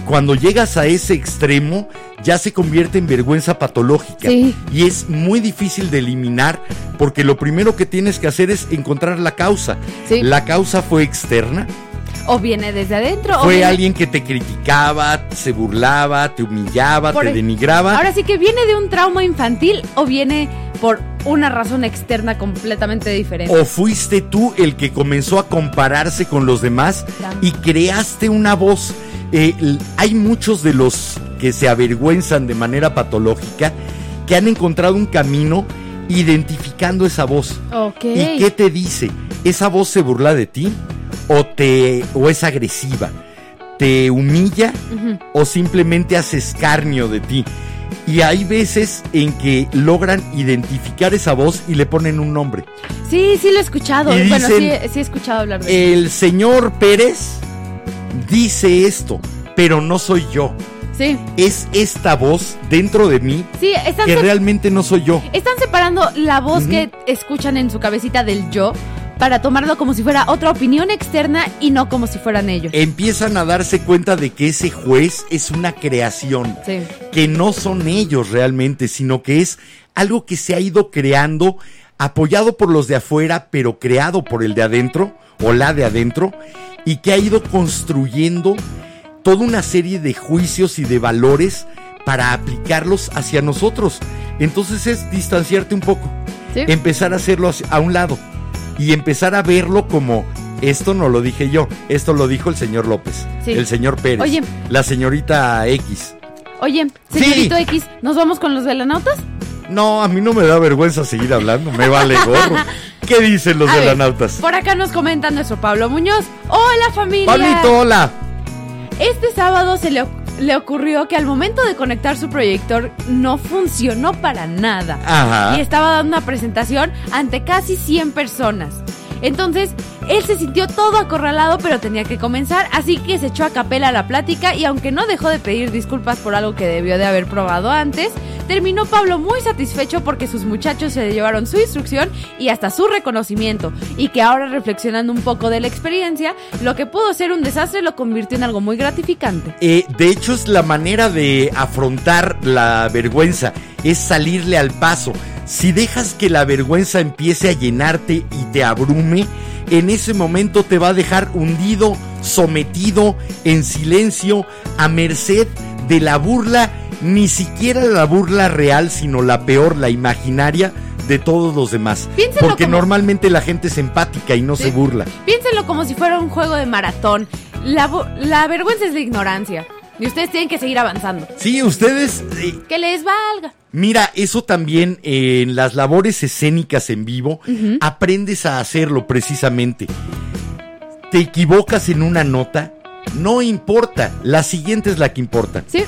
Cuando llegas a ese extremo, ya se convierte en vergüenza patológica, sí, y es muy difícil de eliminar, porque lo primero que tienes que hacer es encontrar la causa. Sí. ¿La causa fue externa? ¿O viene desde adentro? Fue alguien que te criticaba, se burlaba, te humillaba, te denigraba. Ahora sí que viene de un trauma infantil o viene por una razón externa completamente diferente. O fuiste tú el que comenzó a compararse con los demás y creaste una voz. Hay muchos de los que se avergüenzan de manera patológica que han encontrado un camino identificando esa voz. Okay. ¿Y qué te dice? ¿Esa voz se burla de ti? O es agresiva, te humilla, uh-huh, o simplemente hace escarnio de ti. Y hay veces en que logran identificar esa voz y le ponen un nombre. Sí, sí lo he escuchado. Y bueno, dicen, sí he escuchado hablar de eso. El señor Pérez dice esto, pero no soy yo. Sí. Es esta voz dentro de mí, sí, que realmente no soy yo. Están separando la voz, uh-huh, que escuchan en su cabecita del yo, para tomarlo como si fuera otra opinión externa y no como si fueran ellos. Empiezan a darse cuenta de que ese juez es una creación, sí, que no son ellos realmente, sino que es algo que se ha ido creando, apoyado por los de afuera, pero creado por el de adentro o la de adentro, y que ha ido construyendo toda una serie de juicios y de valores para aplicarlos hacia nosotros. Entonces es distanciarte un poco, sí, empezar a hacerlo a un lado. Y empezar a verlo como, esto no lo dije yo, esto lo dijo el señor López, sí, el señor Pérez, oye, la señorita X. Oye, señorito, sí, X, ¿nos vamos con los velanautas? No, a mí no me da vergüenza seguir hablando, me vale gorro. ¿Qué dicen los velanautas? Por acá nos comenta nuestro Pablo Muñoz. ¡Hola, familia! ¡Pablito, hola! Este sábado se le ocurrió que al momento de conectar su proyector no funcionó para nada. Ajá. Y estaba dando una presentación ante casi 100 personas. Entonces, él se sintió todo acorralado, pero tenía que comenzar, así que se echó a capela la plática y aunque no dejó de pedir disculpas por algo que debió de haber probado antes, terminó Pablo muy satisfecho porque sus muchachos se llevaron su instrucción y hasta su reconocimiento, y que ahora, reflexionando un poco de la experiencia, lo que pudo ser un desastre lo convirtió en algo muy gratificante. De hecho, es la manera de afrontar la vergüenza, es salirle al paso. Si dejas que la vergüenza empiece a llenarte y te abrume, en ese momento te va a dejar hundido, sometido, en silencio, a merced de la burla, ni siquiera la burla real, sino la peor, la imaginaria, de todos los demás. Piénsenlo, porque normalmente la gente es empática y no, sí, se burla. Piénsenlo como si fuera un juego de maratón. La vergüenza es la ignorancia. Y ustedes tienen que seguir avanzando. Sí, ustedes... ¡que les valga! Mira, eso también en las labores escénicas en vivo, uh-huh, aprendes a hacerlo precisamente. Te equivocas en una nota, no importa, la siguiente es la que importa. Sí.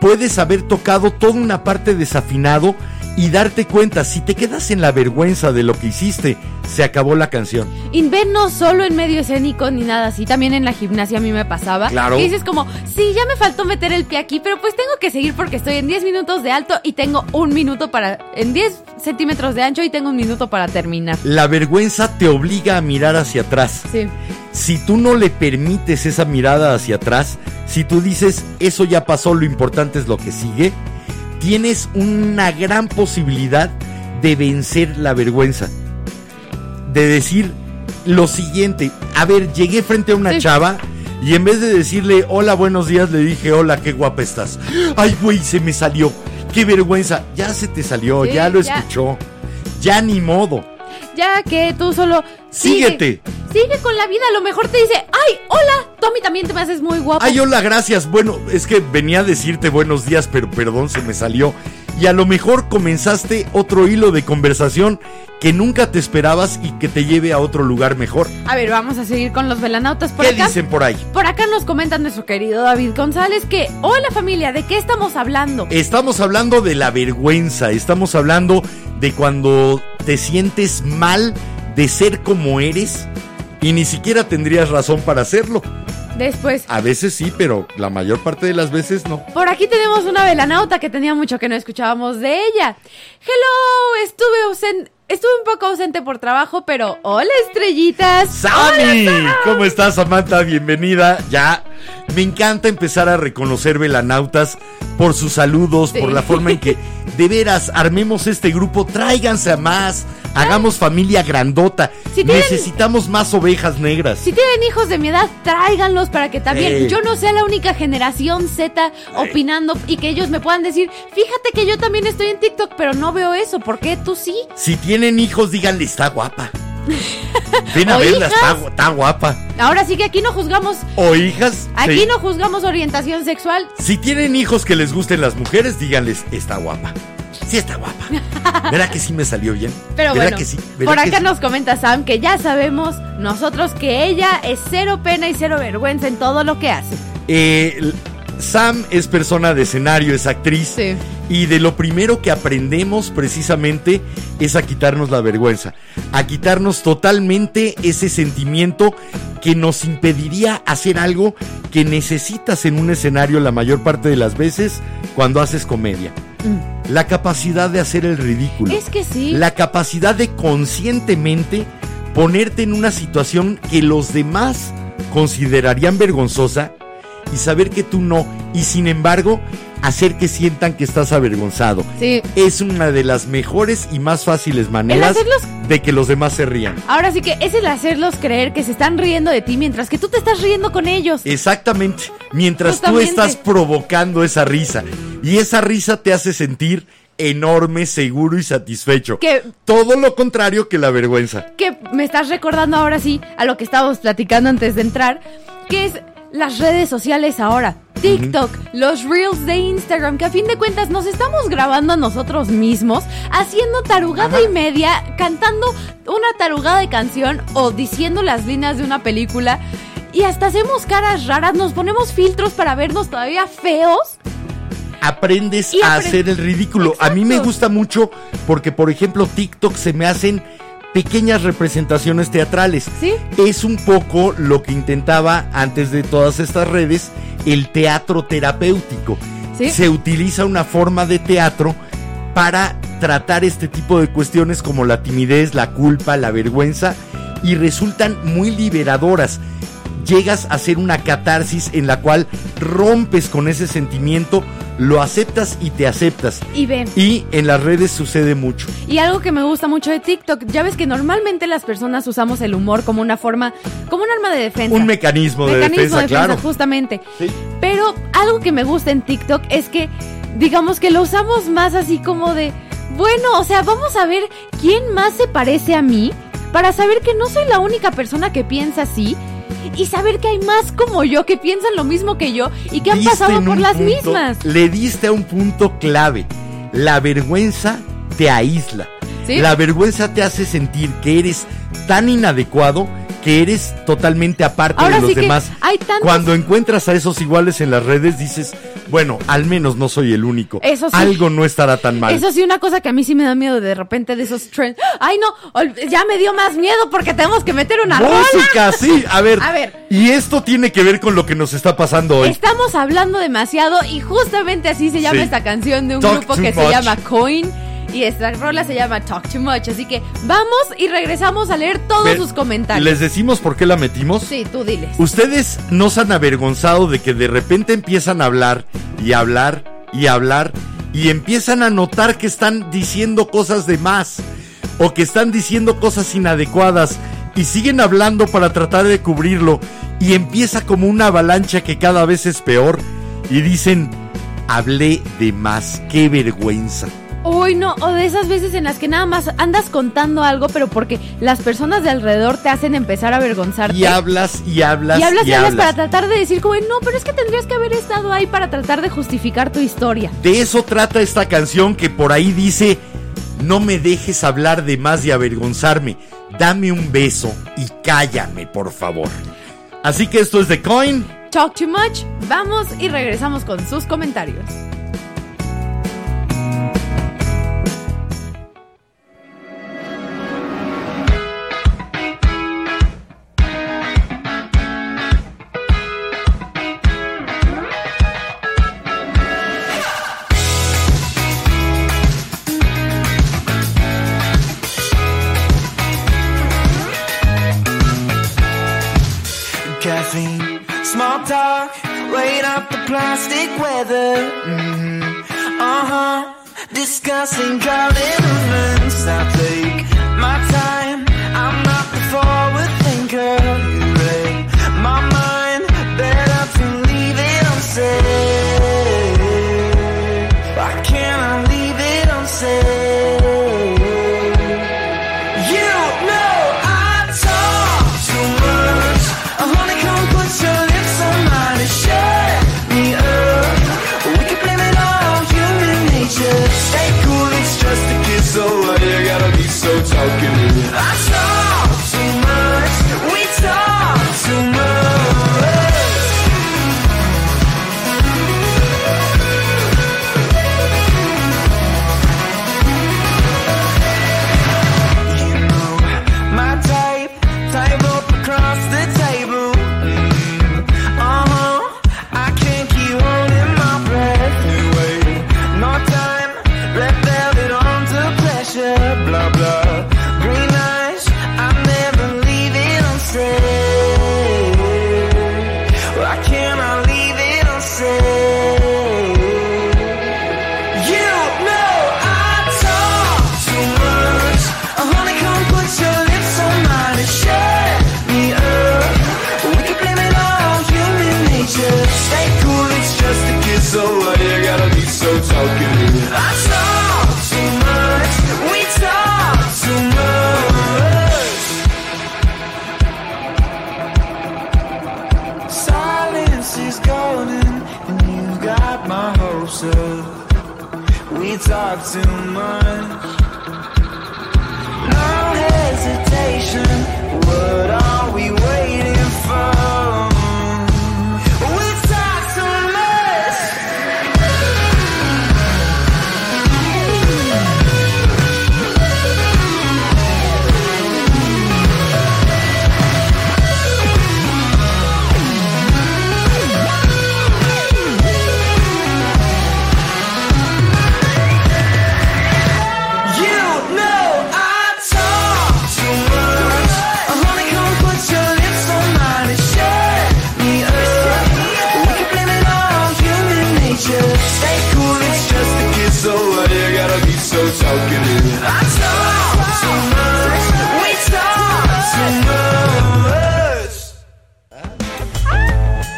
Puedes haber tocado toda una parte desafinado y darte cuenta, si te quedas en la vergüenza de lo que hiciste, se acabó la canción. Inven no solo en medio escénico ni nada así, también en la gimnasia a mí me pasaba. Claro. Y dices como, sí, ya me faltó meter el pie aquí, pero pues tengo que seguir porque estoy en 10 minutos de alto y tengo un minuto para... en 10 centímetros de ancho y tengo un minuto para terminar. La vergüenza te obliga a mirar hacia atrás. Sí. Si tú no le permites esa mirada hacia atrás, si tú dices, eso ya pasó, lo importante es lo que sigue... tienes una gran posibilidad de vencer la vergüenza. De decir lo siguiente. A ver, llegué frente a una, sí, chava y en vez de decirle, hola, buenos días, le dije, hola, qué guapa estás. Ay, güey, se me salió. Qué vergüenza. Ya se te salió, sí, ya lo escuchó. Ya ni modo. Ya que tú solo... síguete. Sigue con la vida, a lo mejor te dice, ay, hola, tú a mí también te me haces muy guapo. Ay, hola, gracias, bueno, es que venía a decirte buenos días, pero perdón, se me salió. Y a lo mejor comenzaste otro hilo de conversación que nunca te esperabas y que te lleve a otro lugar mejor. A ver, vamos a seguir con los velanautas por acá. ¿Qué dicen por ahí? Por acá nos comenta nuestro querido David González que, hola familia, ¿de qué estamos hablando? Estamos hablando de la vergüenza, estamos hablando de cuando te sientes mal de ser como eres y ni siquiera tendrías razón para hacerlo. Después. A veces sí, pero la mayor parte de las veces no. Por aquí tenemos una velanauta que tenía mucho que no escuchábamos de ella. Hello, estuve un poco ausente por trabajo, pero hola, estrellitas. ¡Sami! ¡Hola, ¿cómo estás, Samantha? Bienvenida. Ya, me encanta empezar a reconocer velanautas por sus saludos, sí, por la forma en que, de veras, armemos este grupo, tráiganse a más. Hagamos familia grandota. Si tienen, necesitamos más ovejas negras. Si tienen hijos de mi edad, tráiganlos para que también yo no sea la única generación Z opinando y que ellos me puedan decir, fíjate que yo también estoy en TikTok, pero no veo eso, ¿por qué tú sí? Si tienen hijos, díganle, está guapa. Ven a verla, está guapa. Ahora sí que aquí no juzgamos. O hijas. Aquí no juzgamos orientación sexual. Si tienen hijos que les gusten las mujeres, díganles, está guapa. Sí está guapa. ¿Verdad que sí me salió bien? Pero bueno, que sí? Por acá nos comenta Sam que ya sabemos nosotros que ella es cero pena y cero vergüenza en todo lo que hace. Sam es persona de escenario, es actriz. Sí. Y de lo primero que aprendemos precisamente es a quitarnos la vergüenza, a quitarnos totalmente ese sentimiento que nos impediría hacer algo que necesitas en un escenario la mayor parte de las veces cuando haces comedia. La capacidad de hacer el ridículo. Es que sí. La capacidad de conscientemente ponerte en una situación que los demás considerarían vergonzosa y saber que tú no, y sin embargo hacer que sientan que estás avergonzado. Sí. Es una de las mejores y más fáciles maneras de que los demás se rían. Ahora sí que es el hacerlos creer que se están riendo de ti mientras que tú te estás riendo con ellos. Exactamente. Mientras tú estás provocando esa risa. Y esa risa te hace sentir enorme, seguro y satisfecho. Que todo lo contrario que la vergüenza. Que me estás recordando ahora sí a lo que estábamos platicando antes de entrar, que es las redes sociales ahora. TikTok, los Reels de Instagram, que a fin de cuentas nos estamos grabando a nosotros mismos, haciendo tarugada y media, cantando una tarugada de canción o diciendo las líneas de una película, y hasta hacemos caras raras, nos ponemos filtros para vernos todavía feos. Aprendes a hacer el ridículo. Exacto. A mí me gusta mucho porque, por ejemplo, TikTok se me hacen pequeñas representaciones teatrales. ¿Sí? Es un poco lo que intentaba antes de todas estas redes, el teatro terapéutico. ¿Sí? Se utiliza una forma de teatro para tratar este tipo de cuestiones como la timidez, la culpa, la vergüenza, y resultan muy liberadoras. Llegas a hacer una catarsis en la cual rompes con ese sentimiento, lo aceptas y te aceptas. Y ven. Y en las redes sucede mucho. Y algo que me gusta mucho de TikTok, ya ves que normalmente las personas usamos el humor como una forma, como un arma de defensa. Un mecanismo de defensa, claro. Justamente. Sí. Pero algo que me gusta en TikTok es que, digamos que lo usamos más así como de, bueno, o sea, vamos a ver quién más se parece a mí para saber que no soy la única persona que piensa así. Y saber que hay más como yo, que piensan lo mismo que yo y que han pasado por las mismas. Le diste a un punto clave. La vergüenza te aísla. ¿Sí? La vergüenza te hace sentir que eres tan inadecuado que eres totalmente aparte de los demás. Cuando encuentras a esos iguales en las redes, dices, bueno, al menos no soy el único. Eso sí. Algo no estará tan mal. Eso sí, una cosa que a mí sí me da miedo de repente de esos trends. ¡Ay, no! Ya me dio más miedo porque tenemos que meter una rola. ¡Música! Sí, a ver. Y esto tiene que ver con lo que nos está pasando hoy. Estamos hablando demasiado y justamente así se llama esta canción de un grupo que se llama Coin. Y esta rola se llama Talk Too Much. Así que vamos y regresamos a leer todos sus comentarios. ¿Les decimos por qué la metimos? Sí, tú diles. ¿Ustedes no se han avergonzado de que de repente empiezan a hablar y hablar y hablar y empiezan a notar que están diciendo cosas de más o que están diciendo cosas inadecuadas y siguen hablando para tratar de cubrirlo y empieza como una avalancha que cada vez es peor y dicen, hablé de más, qué vergüenza? Uy, no, o de esas veces en las que nada más andas contando algo, pero porque las personas de alrededor te hacen empezar a avergonzarte. Y hablas, y hablas, y hablas. Y hablas para tratar de decir como, no, pero es que tendrías que haber estado ahí para tratar de justificar tu historia. De eso trata esta canción que por ahí dice, no me dejes hablar de más y avergonzarme, dame un beso y cállame, por favor. Así que esto es The Coin. Talk Too Much, vamos y regresamos con sus comentarios. caffeine. Small talk, right up the plastic weather. Mm-hmm. Discussing crowded movements. I take my time. I'm not the forward thinker. You read my mind. Better to leave it unsaid. Why can't I leave it unsaid? So why you gotta be so talkative? I talk too much. We talk too much. You know my type, type up across the table. I can't keep holding my breath. Anyway, no time left. Blah, blah, green eyes, I never leave it unsaid. Why can't I leave it unsaid? You know I talk too much. Honey, come put your lips on mine and shut me up. We can blame it on human nature. Stay cool, it's just a kiss away. You gotta be so talkative. I talk too much. We talk too much. Silence is golden, and you got my hopes up. We talk too much. No hesitation. What are we waiting for?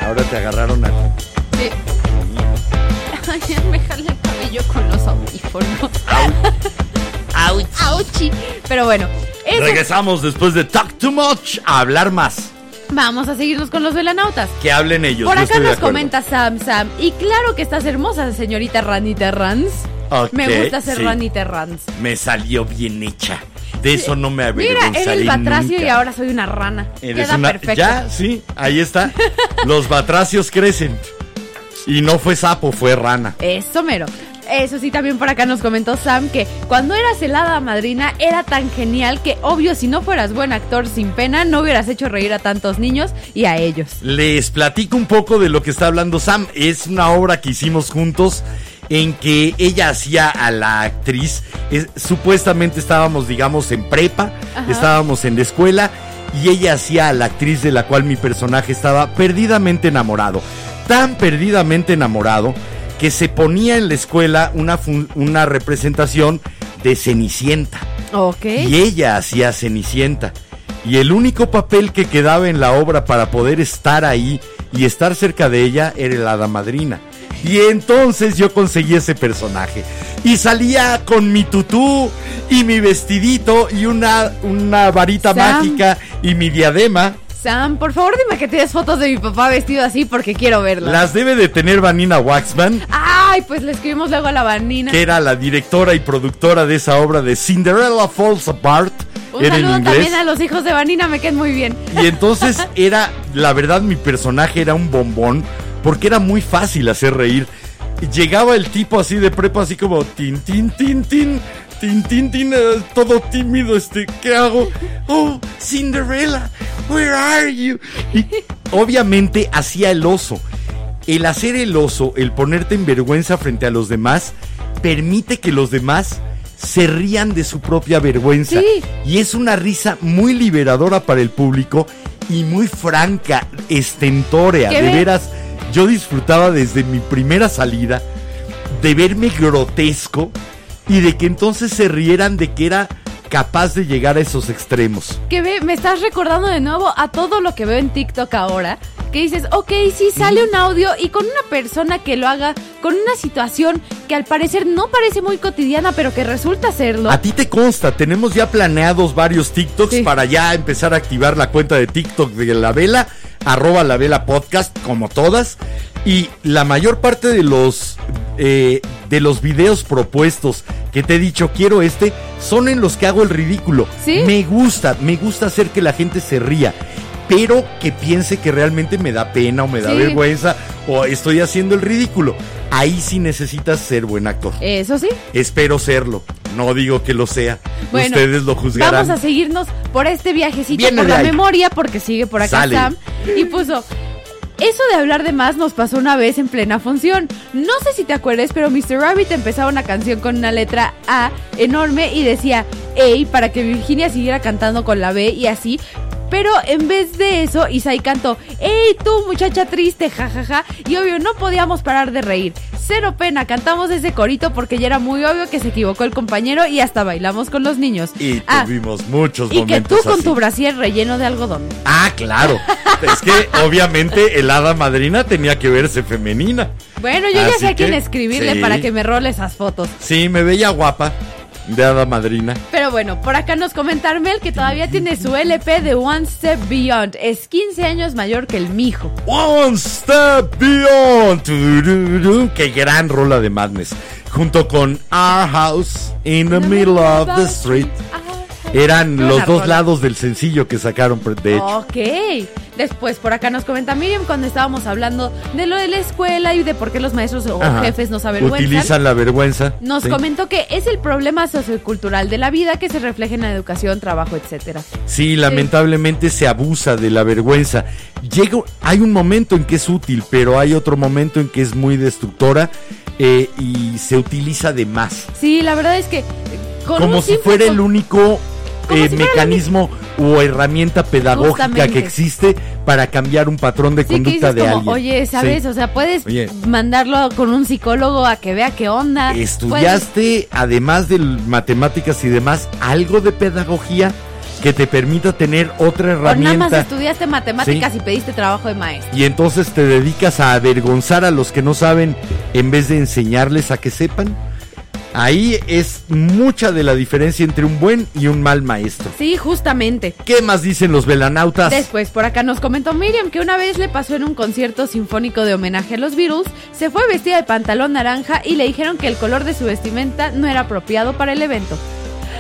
Ahora te agarraron a... Sí. Ay, me jalé el cabello con los audífonos. Ouch. Ouchi. Pero bueno. Regresamos después de Talk Too Much a hablar más. Vamos a seguirnos con los velanautas. Que hablen ellos. Por acá nos comenta Sam. Y claro que estás hermosa, señorita Ranita Herranz. Okay, me gusta ser Vanina Herranz. Me salió bien hecha. De eso no me avergonzaré. Mira, era el batracio nunca. Y ahora soy una rana. Queda perfecto. Ya, sí, ahí está. Los batracios crecen. Y no fue sapo, fue rana. Eso mero. Eso sí, también por acá nos comentó Sam que cuando eras el hada madrina era tan genial que obvio si no fueras buen actor sin pena no hubieras hecho reír a tantos niños y a ellos. Les platico un poco de lo que está hablando Sam. Es una obra que hicimos juntos en que ella hacía a la actriz, supuestamente estábamos, digamos, en prepa, ajá, estábamos en la escuela, y ella hacía a la actriz de la cual mi personaje estaba perdidamente enamorado. Tan perdidamente enamorado que se ponía en la escuela una representación de Cenicienta. Okay. Y ella hacía Cenicienta. Y el único papel que quedaba en la obra para poder estar ahí y estar cerca de ella era el hada madrina. Y entonces yo conseguí ese personaje y salía con mi tutú y mi vestidito y una varita mágica y mi diadema. Sam, por favor dime que tienes fotos de mi papá vestido así porque quiero verlas. Las debe de tener Vanina Waxman. Ay, pues le escribimos luego a la Vanina, que era la directora y productora de esa obra de Cinderella Falls Apart. Un saludo también a los hijos de Vanina, me quedan muy bien. Y entonces era, la verdad mi personaje era un bombón porque era muy fácil hacer reír. Llegaba el tipo así de prepa, así como tin, tin, tin, todo tímido, ¿qué hago? Oh, Cinderella, where are you? Y obviamente hacía el oso. El hacer el oso, el ponerte en vergüenza frente a los demás, permite que los demás se rían de su propia vergüenza. Sí. Y es una risa muy liberadora para el público y muy franca, estentórea. De veras, yo disfrutaba desde mi primera salida de verme grotesco y de que entonces se rieran de que era capaz de llegar a esos extremos. Que me estás recordando de nuevo a todo lo que veo en TikTok ahora, que dices, ok, sí, sale un audio y con una persona que lo haga, con una situación que al parecer no parece muy cotidiana, pero que resulta serlo. A ti te consta, tenemos ya planeados varios TikToks para ya empezar a activar la cuenta de TikTok de La Vela, @LaVelaPodcast, como todas, y la mayor parte de los videos propuestos que te he dicho, quiero son en los que hago el ridículo. ¿Sí? Me gusta hacer que la gente se ría, pero que piense que realmente me da pena o me da vergüenza o estoy haciendo el ridículo. Ahí sí necesitas ser buen actor. Eso sí. Espero serlo. No digo que lo sea. Bueno, ustedes lo juzgarán. Vamos a seguirnos por este viajecito. Viene por la memoria, porque sigue por acá Sam. Y puso... Eso de hablar de más nos pasó una vez en plena función. No sé si te acuerdas, pero Mr. Rabbit empezaba una canción con una letra A enorme y decía "Ey" para que Virginia siguiera cantando con la B y así. Pero en vez de eso, Isai cantó "Ey, tú muchacha triste, jajaja", y obvio no podíamos parar de reír. Cero pena, cantamos ese corito porque ya era muy obvio que se equivocó el compañero y hasta bailamos con los niños. Y tuvimos muchos momentos. Y que tú así, con tu brasier relleno de algodón. Ah, claro. Es que obviamente el hada madrina tenía que verse femenina. Bueno, yo así ya sé a quién escribirle para que me role esas fotos. Sí, me veía guapa. De hada madrina. Pero bueno, por acá nos comenta Armel que todavía tiene su LP de One Step Beyond. Es 15 años mayor que el mijo. One Step Beyond. Qué gran rola de Madness. Junto con Our House in the Middle of the Street. Eran los dos lados del sencillo que sacaron, de hecho. Ok. Después por acá nos comenta Miriam cuando estábamos hablando de lo de la escuela y de por qué los maestros o jefes nos avergüenzan. Utilizan la vergüenza. Nos comentó que es el problema sociocultural de la vida que se refleja en la educación, trabajo, etcétera. Sí, lamentablemente se abusa de la vergüenza. Hay un momento en que es útil, pero hay otro momento en que es muy destructora y se utiliza de más. Sí, la verdad es que... Como si fuera el único... mecanismo o herramienta pedagógica que existe para cambiar un patrón de conducta de alguien. Oye, ¿sabes? O sea, puedes mandarlo con un psicólogo a que vea qué onda. ¿Estudiaste, además de matemáticas y demás, algo de pedagogía que te permita tener otra herramienta? O nada más estudiaste matemáticas y pediste trabajo de maestro. Y entonces te dedicas a avergonzar a los que no saben en vez de enseñarles a que sepan. Ahí es mucha de la diferencia entre un buen y un mal maestro. Sí, justamente. ¿Qué más dicen los velanautas? Después por acá nos comentó Miriam que una vez le pasó en un concierto sinfónico de homenaje a los Beatles. Se fue vestida de pantalón naranja y le dijeron que el color de su vestimenta no era apropiado para el evento.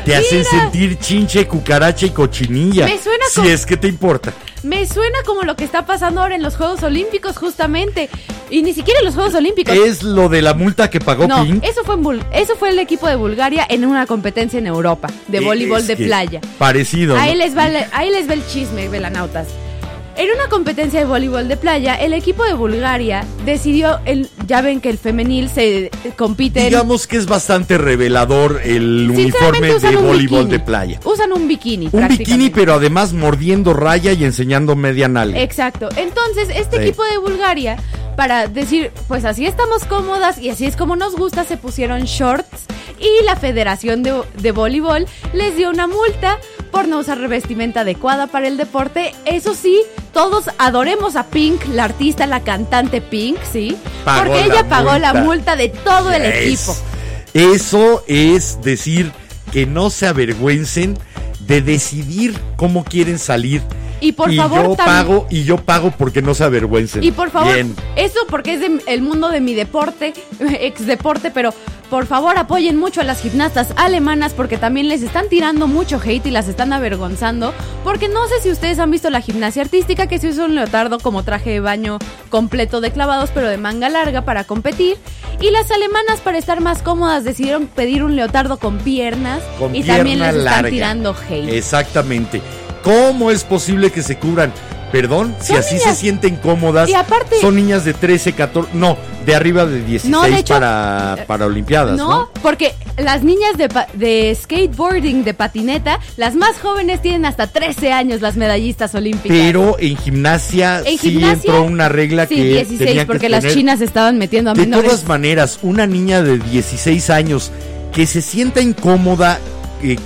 Te hacen sentir chinche, cucaracha y cochinilla. Me suena como... Si es que te importa. Me suena como lo que está pasando ahora en los Juegos Olímpicos, justamente. Y ni siquiera en los Juegos Olímpicos. ¿Es lo de la multa que pagó Pink? No, eso fue el equipo de Bulgaria en una competencia en Europa de voleibol de playa. Parecido. Ahí, ¿no? Ahí les va el chisme, velanautas. En una competencia de voleibol de playa, el equipo de Bulgaria decidió, ya ven que el femenil se compite... Digamos que es bastante revelador el uniforme de voleibol de playa. Usan un bikini. Un bikini, pero además mordiendo raya y enseñando media nalga. Exacto. Entonces, este equipo de Bulgaria, para decir, pues así estamos cómodas y así es como nos gusta, se pusieron shorts y la Federación de Voleibol les dio una multa por no usar vestimenta adecuada para el deporte. Eso sí, todos adoremos a Pink, la artista, la cantante Pink, ¿sí? Porque ella pagó la multa de todo el equipo. Eso es decir, que no se avergüencen de decidir cómo quieren salir. Y por favor, yo pago porque no se avergüencen. Y por favor, eso porque es el mundo de mi deporte, ex deporte, pero por favor apoyen mucho a las gimnastas alemanas porque también les están tirando mucho hate y las están avergonzando. Porque no sé si ustedes han visto la gimnasia artística, que se usa un leotardo como traje de baño completo de clavados, pero de manga larga para competir. Y las alemanas, para estar más cómodas, decidieron pedir un leotardo con piernas y también les están tirando hate. Exactamente. ¿Cómo es posible que se cubran? Perdón, si así niñas? Se sienten cómodas. Y aparte, son niñas de 13, 14, no, de arriba de 16, no, de hecho, para Olimpiadas, ¿no? No, porque las niñas de skateboarding, de patineta, las más jóvenes tienen hasta 13 años, las medallistas olímpicas. Pero en gimnasia, entró una regla que 16, tenían porque que las tener, chinas estaban metiendo a menores. De todas maneras, una niña de 16 años que se sienta incómoda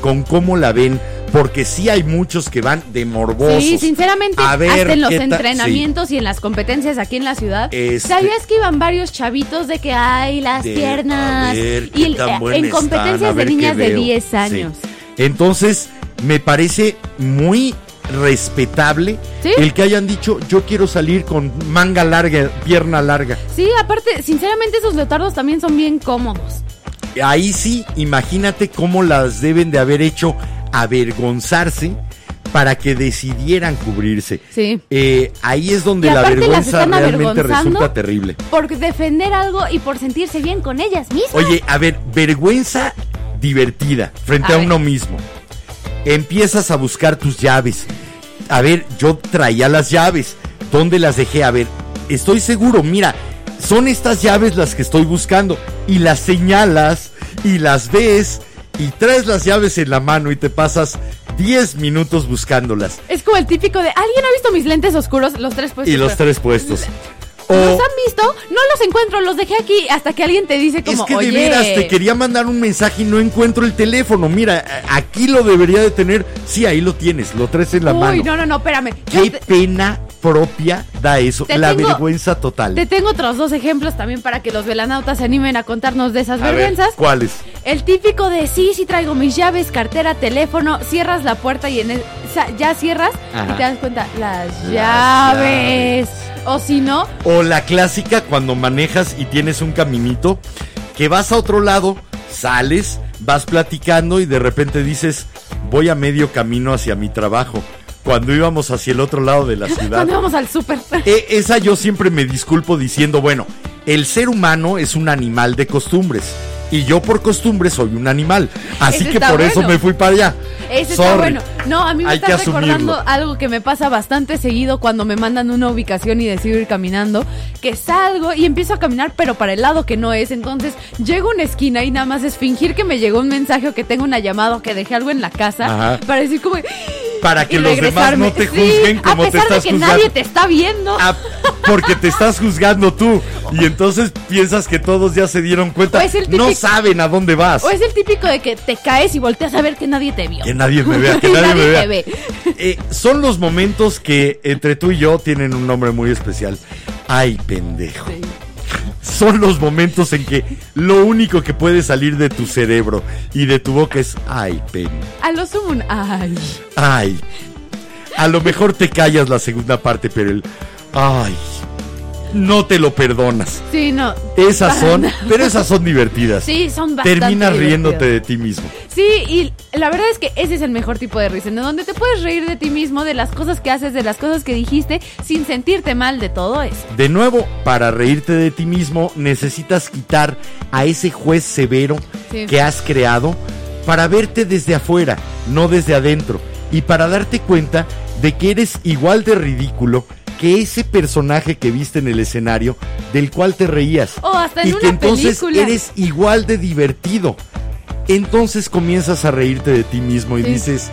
con cómo la ven, porque sí hay muchos que van de morbosos. Sí, sinceramente, hasta en los entrenamientos y en las competencias aquí en la ciudad, ¿sabías que iban varios chavitos de que hay las piernas? A ver, y en competencias de niñas de 10 años. Sí. Entonces, me parece muy respetable, ¿sí?, el que hayan dicho yo quiero salir con manga larga, pierna larga. Sí, aparte, sinceramente, esos leotardos también son bien cómodos. Ahí sí, imagínate cómo las deben de haber hecho avergonzarse para que decidieran cubrirse. Sí. Ahí es donde la vergüenza realmente resulta terrible. Por defender algo y por sentirse bien con ellas mismas. Oye, a ver, vergüenza divertida frente a uno mismo. Empiezas a buscar tus llaves. A ver, yo traía las llaves. ¿Dónde las dejé? A ver, estoy seguro, mira, son estas llaves las que estoy buscando. Y las señalas y las ves y traes las llaves en la mano y te pasas 10 minutos buscándolas. Es como el típico de, ¿alguien ha visto mis lentes oscuros? Los tres puestos. Y los tres puestos. ¿Los han visto? No los encuentro, los dejé aquí, hasta que alguien te dice como, es que oye, de veras, te quería mandar un mensaje y no encuentro el teléfono, mira, aquí lo debería de tener. Sí, ahí lo tienes, lo traes en la mano. Uy, no, espérame. Qué pena propia da eso, vergüenza total. Te tengo otros dos ejemplos también para que los velanautas se animen a contarnos de esas vergüenzas. Ver, ¿cuáles? El típico de sí traigo mis llaves, cartera, teléfono, cierras la puerta y ya cierras. Ajá. Y te das cuenta, las llaves. O si no. O la clásica cuando manejas y tienes un caminito, que vas a otro lado, sales, vas platicando y de repente dices, voy a medio camino hacia mi trabajo. Cuando íbamos hacia el otro lado de la ciudad. Cuando íbamos al súper. Esa yo siempre me disculpo diciendo, bueno, el ser humano es un animal de costumbres. Y yo por costumbre soy un animal. Así que por eso me fui para allá. Ese está bueno. No, a mí me está recordando algo que me pasa bastante seguido cuando me mandan una ubicación y decido ir caminando, que salgo y empiezo a caminar pero para el lado que no es. Entonces llego a una esquina y nada más es fingir que me llegó un mensaje o que tengo una llamada o que dejé algo en la casa. Ajá. Para decir como, para que los demás no te juzguen, sí, como a pesar te estás de que juzgando. Nadie te está viendo. Porque te estás juzgando tú. Y entonces piensas que todos ya se dieron cuenta. Típico, no saben a dónde vas. O es el típico de que te caes y volteas a ver que nadie te vio. Que nadie me vea, que nadie me vea. Son los momentos que entre tú y yo tienen un nombre muy especial. Ay, pendejo. Sí. Son los momentos en que lo único que puede salir de tu cerebro y de tu boca es ay, pen. A lo sumo un ay. Ay. A lo mejor te callas la segunda parte, pero el ay, no te lo perdonas. Sí, no. Esas son divertidas. Sí, son bastante Terminas divertidas. Riéndote de ti mismo. Sí, y la verdad es que ese es el mejor tipo de risa, en donde te puedes reír de ti mismo, de las cosas que haces, de las cosas que dijiste, sin sentirte mal de todo eso. De nuevo, para reírte de ti mismo necesitas quitar a ese juez severo que has creado para verte desde afuera, no desde adentro, y para darte cuenta de que eres igual de ridículo que ese personaje que viste en el escenario del cual te reías. Oh, hasta en y una que entonces película. Eres igual de divertido. Entonces comienzas a reírte de ti mismo y dices,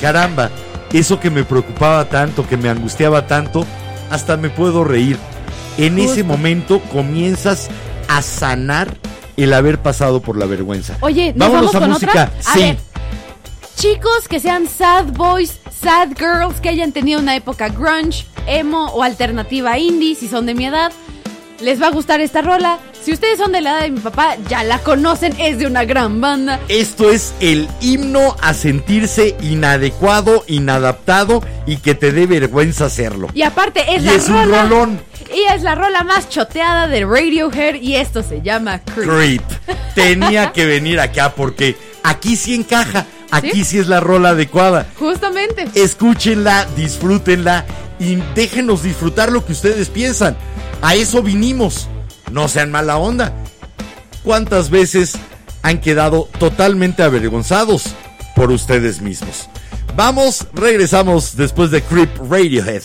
caramba, eso que me preocupaba tanto, que me angustiaba tanto, hasta me puedo reír. En ese momento comienzas a sanar el haber pasado por la vergüenza. Oye, ¿nos vámonos vamos a música? Otra? Sí. A ver, chicos que sean sad boys, sad girls, que hayan tenido una época grunge, emo o alternativa indie, si son de mi edad, les va a gustar esta rola. Si ustedes son de la edad de mi papá, ya la conocen, es de una gran banda. Esto es el himno a sentirse inadecuado, inadaptado y que te dé vergüenza hacerlo. Y aparte es un rolón. Y es la rola más choteada de Radiohead y esto se llama Creep. Tenía que venir acá porque aquí sí encaja. Aquí sí es la rola adecuada. Justamente. Escúchenla, disfrútenla y déjenos disfrutar lo que ustedes piensan. A eso vinimos. No sean mala onda. ¿Cuántas veces han quedado totalmente avergonzados por ustedes mismos? Vamos, regresamos después de Creep, Radiohead.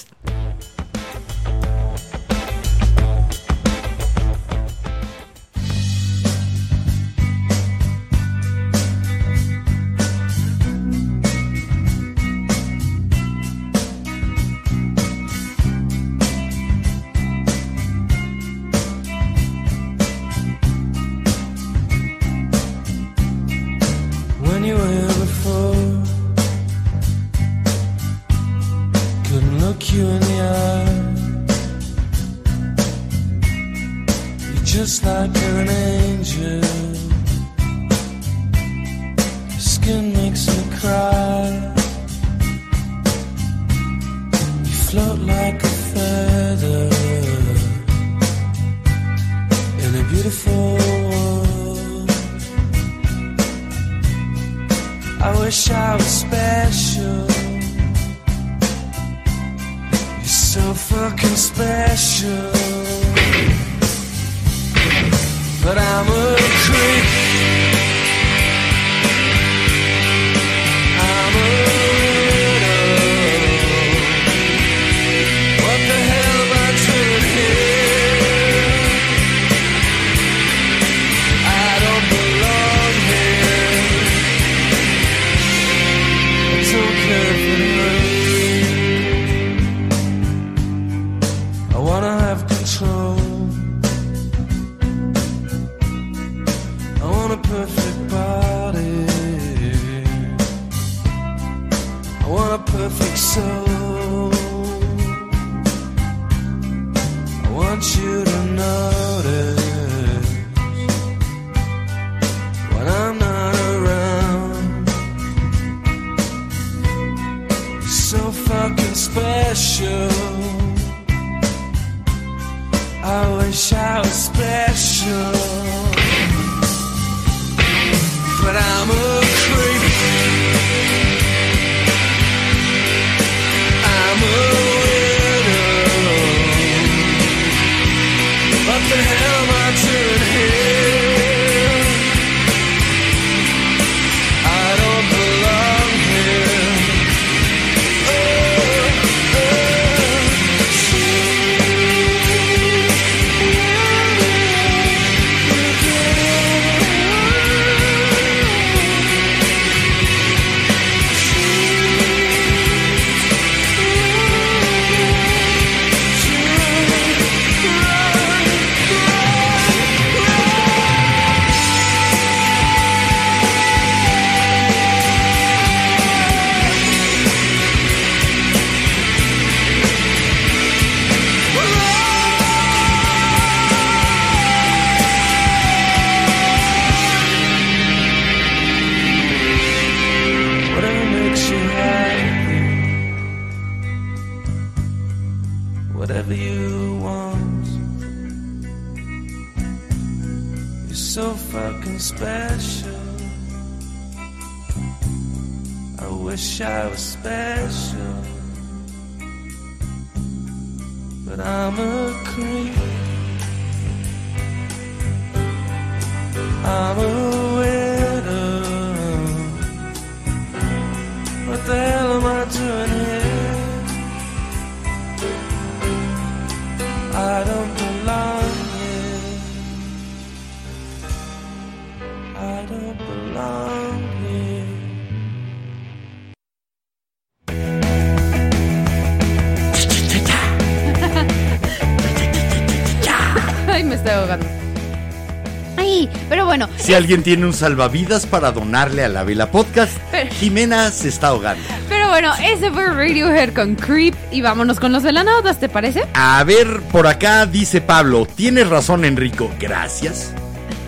Si alguien tiene un salvavidas para donarle a La Vela Podcast, pero Jimena se está ahogando. Pero bueno, ese fue Radiohead con Creep y vámonos con los velanautas, ¿te parece? A ver, por acá dice Pablo, tienes razón, Enrico, gracias.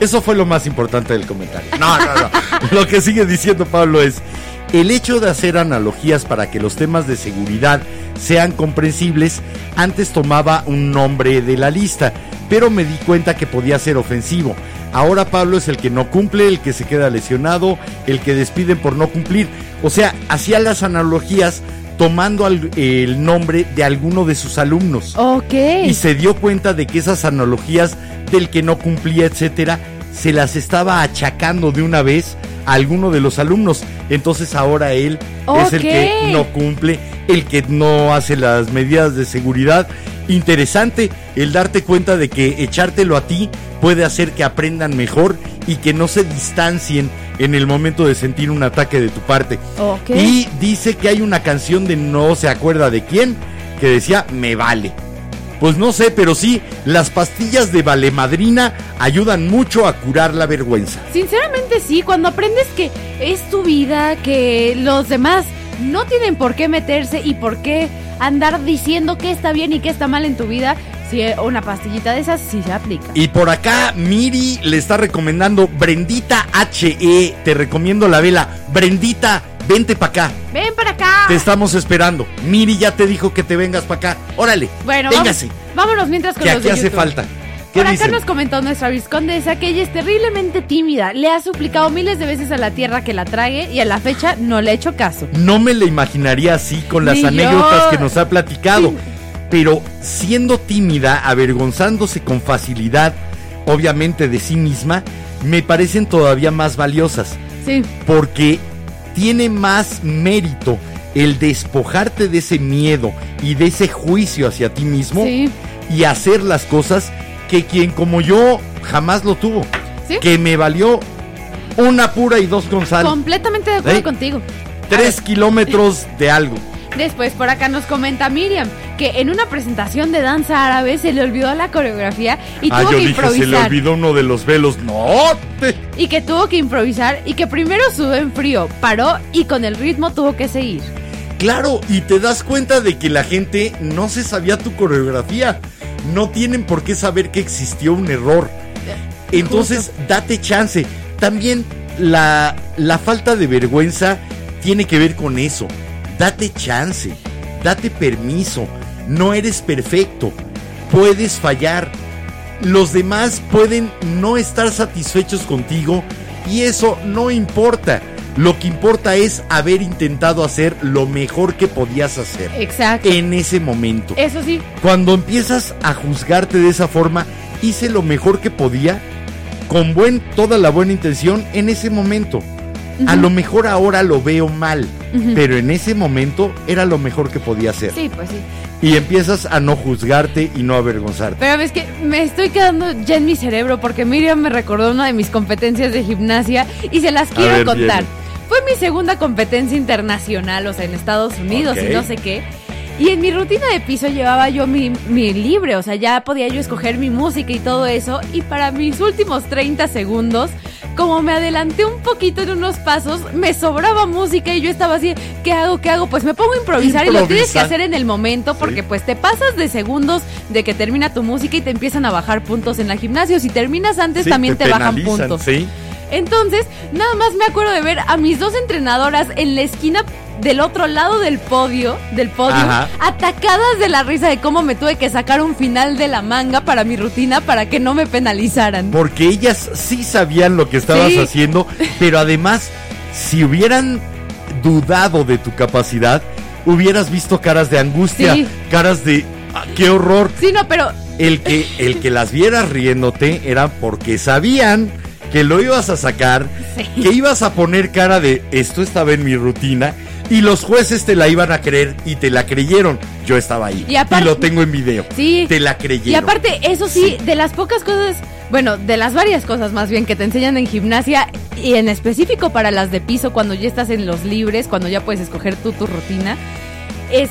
Eso fue lo más importante del comentario. No. Lo que sigue diciendo Pablo es, el hecho de hacer analogías para que los temas de seguridad sean comprensibles, antes tomaba un nombre de la lista, pero me di cuenta que podía ser ofensivo. Ahora Pablo es el que no cumple, el que se queda lesionado, el que despiden por no cumplir. O sea, hacía las analogías tomando el nombre de alguno de sus alumnos. Ok. Y se dio cuenta de que esas analogías del que no cumplía, etcétera, se las estaba achacando de una vez a alguno de los alumnos. Entonces ahora él es el que no cumple, el que no hace las medidas de seguridad. Interesante el darte cuenta de que echártelo a ti puede hacer que aprendan mejor y que no se distancien en el momento de sentir un ataque de tu parte. Y dice que hay una canción de no se acuerda de quién que decía me vale. Pues no sé, pero sí, las pastillas de valemadrina ayudan mucho a curar la vergüenza. Sinceramente sí, cuando aprendes que es tu vida, que los demás no tienen por qué meterse y por qué andar diciendo qué está bien y qué está mal en tu vida, si una pastillita de esas sí se aplica. Y por acá Miri le está recomendando Brendita HE, te recomiendo La Vela. Brendita, vente para acá. Ven para acá. Te estamos esperando. Miri ya te dijo que te vengas para acá. Órale. Bueno, véngase. Vámonos mientras con que los de YouTube. Aquí hace falta. Por acá nos comentó nuestra viscondesa que ella es terriblemente tímida. Le ha suplicado miles de veces a la tierra que la trague y a la fecha no le ha hecho caso. No me la imaginaría así con las anécdotas que nos ha platicado. Sí. Pero siendo tímida, avergonzándose con facilidad, obviamente de sí misma, me parecen todavía más valiosas. Sí. Porque tiene más mérito el despojarte de ese miedo y de ese juicio hacia ti mismo y hacer las cosas que quien como yo jamás lo tuvo, que me valió una pura y dos con sal. Completamente de acuerdo contigo. 3 kilómetros de algo. Después por acá nos comenta Miriam que en una presentación de danza árabe se le olvidó la coreografía y tuvo que improvisar. Se le olvidó uno de los velos. Y que tuvo que improvisar y que primero sudó en frío, paró y con el ritmo tuvo que seguir. Claro, y te das cuenta de que la gente no se sabía tu coreografía. No tienen por qué saber que existió un error. Entonces, date chance. También la falta de vergüenza tiene que ver con eso. Date chance, date permiso. No eres perfecto. Puedes fallar. Los demás pueden no estar satisfechos contigo y eso no importa. Lo que importa es haber intentado hacer lo mejor que podías hacer. Exacto. En ese momento. Eso sí. Cuando empiezas a juzgarte de esa forma, hice lo mejor que podía, con toda la buena intención, en ese momento. Uh-huh. A lo mejor ahora lo veo mal, pero en ese momento era lo mejor que podía hacer. Sí, pues sí. Y empiezas a no juzgarte y no avergonzarte. Pero es que me estoy quedando ya en mi cerebro porque Miriam me recordó una de mis competencias de gimnasia y se las quiero contar. Bien. Fue mi segunda competencia internacional, o sea, en Estados Unidos y no sé qué. Y en mi rutina de piso llevaba yo mi libre, o sea, ya podía yo escoger mi música y todo eso. Y para mis últimos 30 segundos, como me adelanté un poquito en unos pasos, me sobraba música y yo estaba así, ¿qué hago? ¿Qué hago? Pues me pongo a improvisar. Y lo tienes que hacer en el momento porque pues te pasas de segundos de que termina tu música y te empiezan a bajar puntos en la gimnasia. Si terminas antes también te bajan puntos. Sí. Entonces, nada más me acuerdo de ver a mis dos entrenadoras en la esquina del otro lado del podio, atacadas de la risa de cómo me tuve que sacar un final de la manga para mi rutina para que no me penalizaran. Porque ellas sí sabían lo que estabas haciendo, pero además, si hubieran dudado de tu capacidad, hubieras visto caras de angustia, caras de ¡qué horror! Sí, no, pero... El que las vieras riéndote era porque sabían... que lo ibas a sacar, que ibas a poner cara de esto estaba en mi rutina y los jueces te la iban a creer y te la creyeron. Yo estaba ahí y lo tengo en video. Sí. Te la creyeron. Y aparte, eso sí, de las pocas cosas, bueno, de las varias cosas más bien que te enseñan en gimnasia y en específico para las de piso cuando ya estás en los libres, cuando ya puedes escoger tú tu rutina, es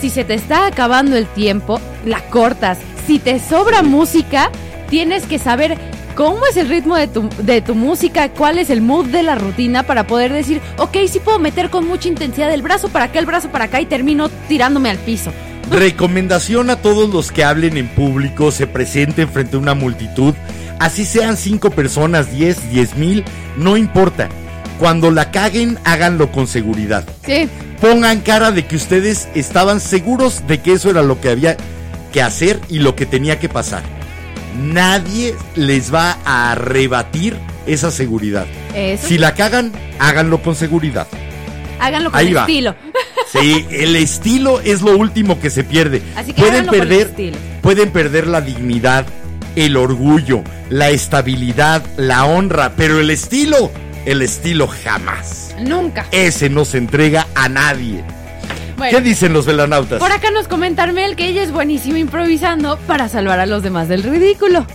si se te está acabando el tiempo, la cortas. Si te sobra música, tienes que saber... ¿Cómo es el ritmo de tu música? ¿Cuál es el mood de la rutina para poder decir, sí puedo meter con mucha intensidad el brazo para acá, y termino tirándome al piso? Recomendación a todos los que hablen en público, se presenten frente a una multitud, así sean 5 personas, 10, 10,000, no importa. Cuando la caguen, háganlo con seguridad. Sí. Pongan cara de que ustedes estaban seguros de que eso era lo que había que hacer y lo que tenía que pasar. Nadie les va a rebatir esa seguridad. ¿Eso? Si la cagan, háganlo con seguridad. Háganlo con estilo. Sí, el estilo es lo último que se pierde. Así que pueden perder la dignidad, el orgullo, la estabilidad, la honra, pero el estilo el estilo jamás. Nunca. Ese no se entrega a nadie. Bueno, ¿qué dicen los velanautas? Por acá nos comenta Armel que ella es buenísima improvisando para salvar a los demás del ridículo.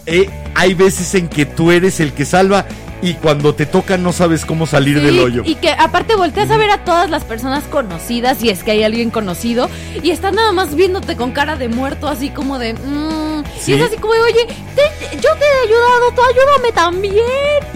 Hay veces en que tú eres el que salva y cuando te toca no sabes cómo salir del hoyo. Y que aparte volteas a ver a todas las personas conocidas, si es que hay alguien conocido, y están nada más viéndote con cara de muerto, así como de... ¿Sí? Y es así como de, oye, yo te he ayudado, tú ayúdame también.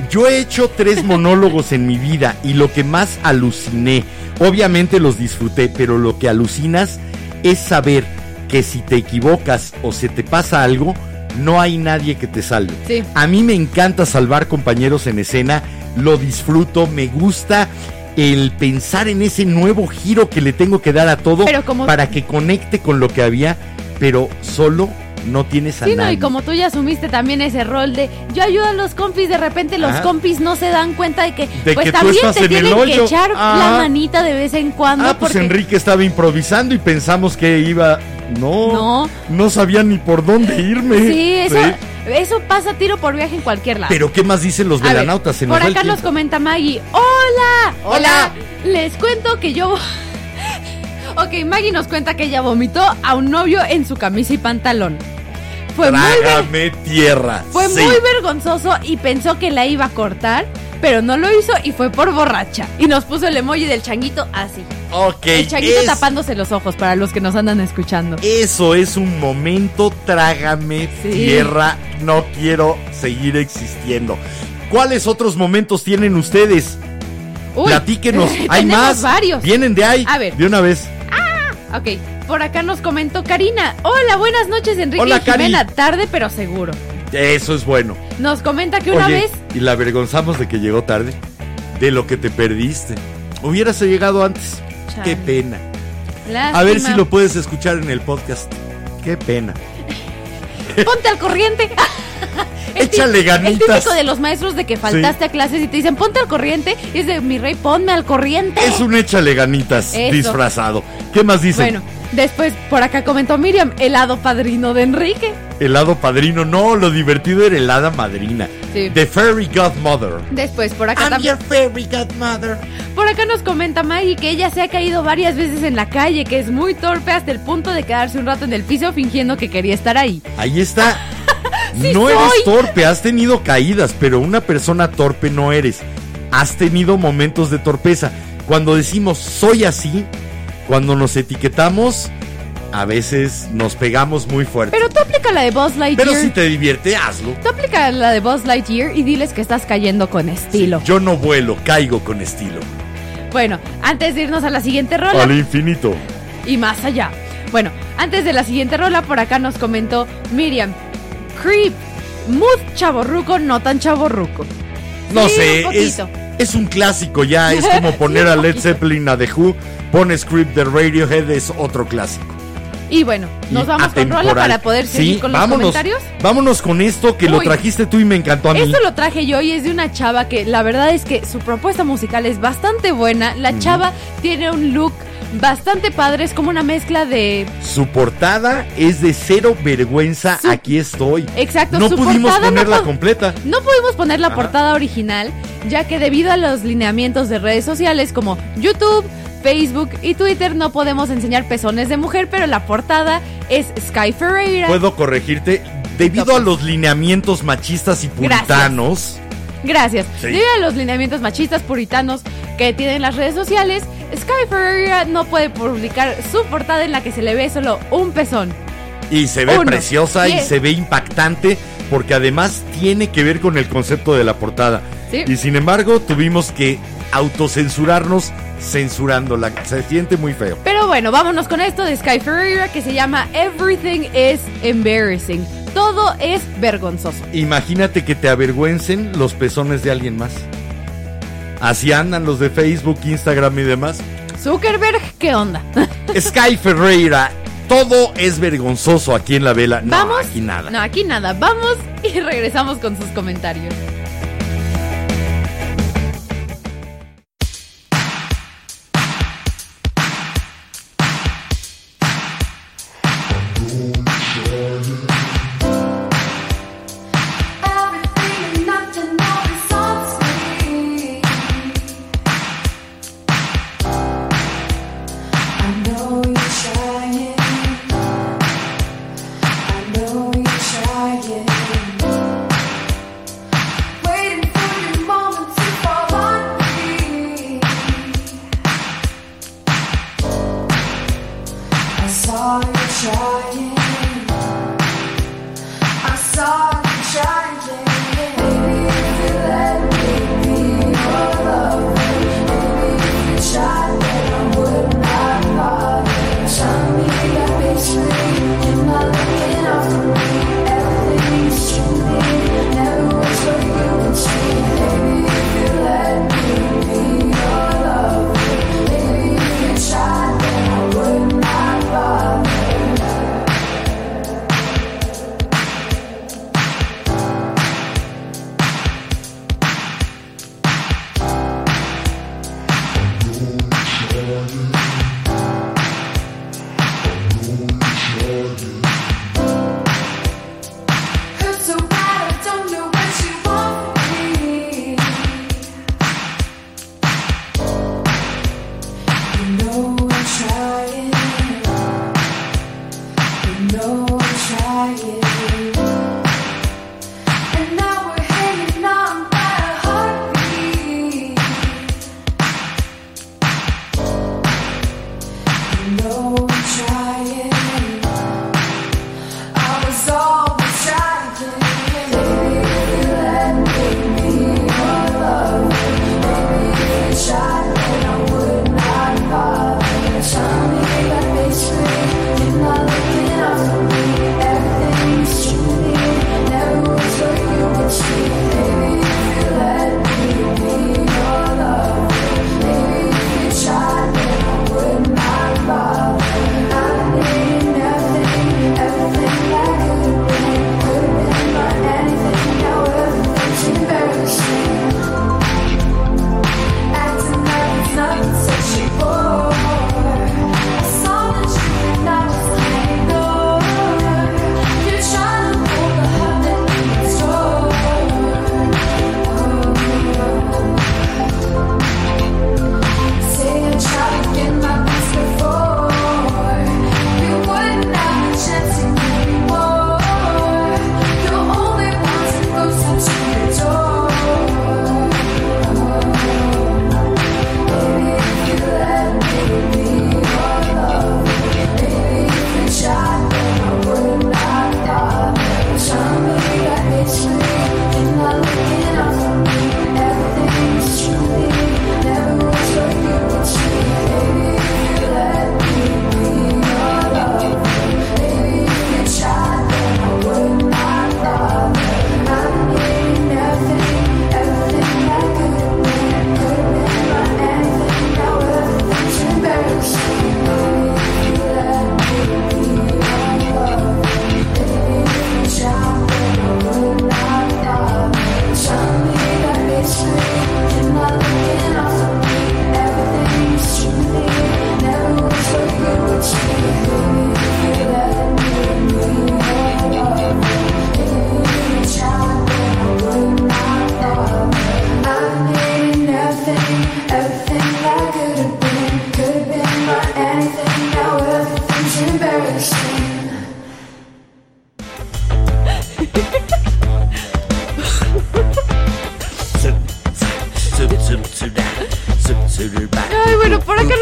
Yo he hecho 3 monólogos en mi vida y lo que más aluciné, obviamente los disfruté, pero lo que alucinas es saber que si te equivocas o se te pasa algo, no hay nadie que te salve. Sí. A mí me encanta salvar compañeros en escena, lo disfruto, me gusta el pensar en ese nuevo giro que le tengo que dar a todo para que conecte con lo que había, pero solo no tienes a nadie. Y como tú ya asumiste también ese rol de yo ayudo a los compis, de repente los compis no se dan cuenta de que pues que también te tienen que echar la manita de vez en cuando. Pues Enrique estaba improvisando y pensamos que iba... No sabía ni por dónde irme. Sí, eso pasa tiro por viaje en cualquier lado. Pero ¿qué más dicen los velanautas? Por acá nos comenta Maggie. ¡Hola! Les cuento que yo... Ok, Maggie nos cuenta que ella vomitó a un novio en su camisa y pantalón. Fue muy vergonzoso y pensó que la iba a cortar, pero no lo hizo y fue por borracha. Y nos puso el emoji del changuito así. Ok. El changuito tapándose los ojos para los que nos andan escuchando. Eso es un momento, trágame tierra, no quiero seguir existiendo. ¿Cuáles otros momentos tienen ustedes? Platíquenos, hay más, varios. Vienen de ahí, a ver, de una vez. Ok, por acá nos comentó Karina. Hola, buenas noches Enrique y Jimena, tarde pero seguro. Eso es bueno. Nos comenta que una vez... y la avergonzamos de que llegó tarde, de lo que te perdiste. Hubieras llegado antes. Chale. Qué pena. Lástima. A ver si lo puedes escuchar en el podcast. Qué pena. Ponte al corriente. Échale ganitas. El típico de los maestros de que faltaste a clases y te dicen ponte al corriente, y es de mi rey, ponme al corriente. Es un échale ganitas. Eso. Disfrazado. ¿Qué más dicen? Bueno, después por acá comentó Miriam, el hado padrino de Enrique. El hado padrino, no, lo divertido era el hada madrina. Sí. The Fairy Godmother. Después por acá también. I'm your Fairy Godmother. Por acá nos comenta Maggie que ella se ha caído varias veces en la calle, que es muy torpe hasta el punto de quedarse un rato en el piso fingiendo que quería estar ahí. Ahí está. Sí, no eres torpe, has tenido caídas, pero una persona torpe no eres. Has tenido momentos de torpeza. Cuando decimos soy así, cuando nos etiquetamos, a veces nos pegamos muy fuerte. Pero tú aplica la de Buzz Lightyear. Pero si te divierte, hazlo. Tú aplica la de Buzz Lightyear y diles que estás cayendo con estilo. Sí, yo no vuelo, caigo con estilo. Bueno, antes de irnos a la siguiente rola. Al infinito. Y más allá. Bueno, antes de la siguiente rola, por acá nos comentó Miriam. Creep, mood chavorruco, no tan chavorruco. No sé, es un clásico ya, es como poner a Led Zeppelin, a The Who, pones Creep de Radiohead, es otro clásico. Y bueno, nos vamos con rola para poder seguir con los comentarios. Vámonos con esto que lo trajiste tú y me encantó a mí. Esto lo traje yo y es de una chava que la verdad es que su propuesta musical es bastante buena. La chava tiene un look bastante padre, es como una mezcla de... Su portada es de cero vergüenza, aquí estoy. Exacto. No pudimos ponerla completa. No pudimos poner la portada original, ya que debido a los lineamientos de redes sociales como YouTube, Facebook y Twitter no podemos enseñar pezones de mujer, pero la portada es Sky Ferreira. ¿Puedo corregirte? Debido a los lineamientos machistas y puritanos... Gracias. Sí. Debido a los lineamientos machistas puritanos que tienen las redes sociales, Sky Ferreira no puede publicar su portada en la que se le ve solo un pezón. Y se ve preciosa y se ve impactante porque además tiene que ver con el concepto de la portada. ¿Sí? Y sin embargo tuvimos que autocensurarnos censurándola. Se siente muy feo. Pero bueno, vámonos con esto de Sky Ferreira que se llama Everything is Embarrassing. Todo es vergonzoso. Imagínate que te avergüencen los pezones de alguien más. Así andan los de Facebook, Instagram y demás. Zuckerberg, ¿qué onda? Sky Ferreira, todo es vergonzoso aquí en La Vela. ¿Vamos? No, aquí nada. No, aquí nada. Vamos y regresamos con sus comentarios.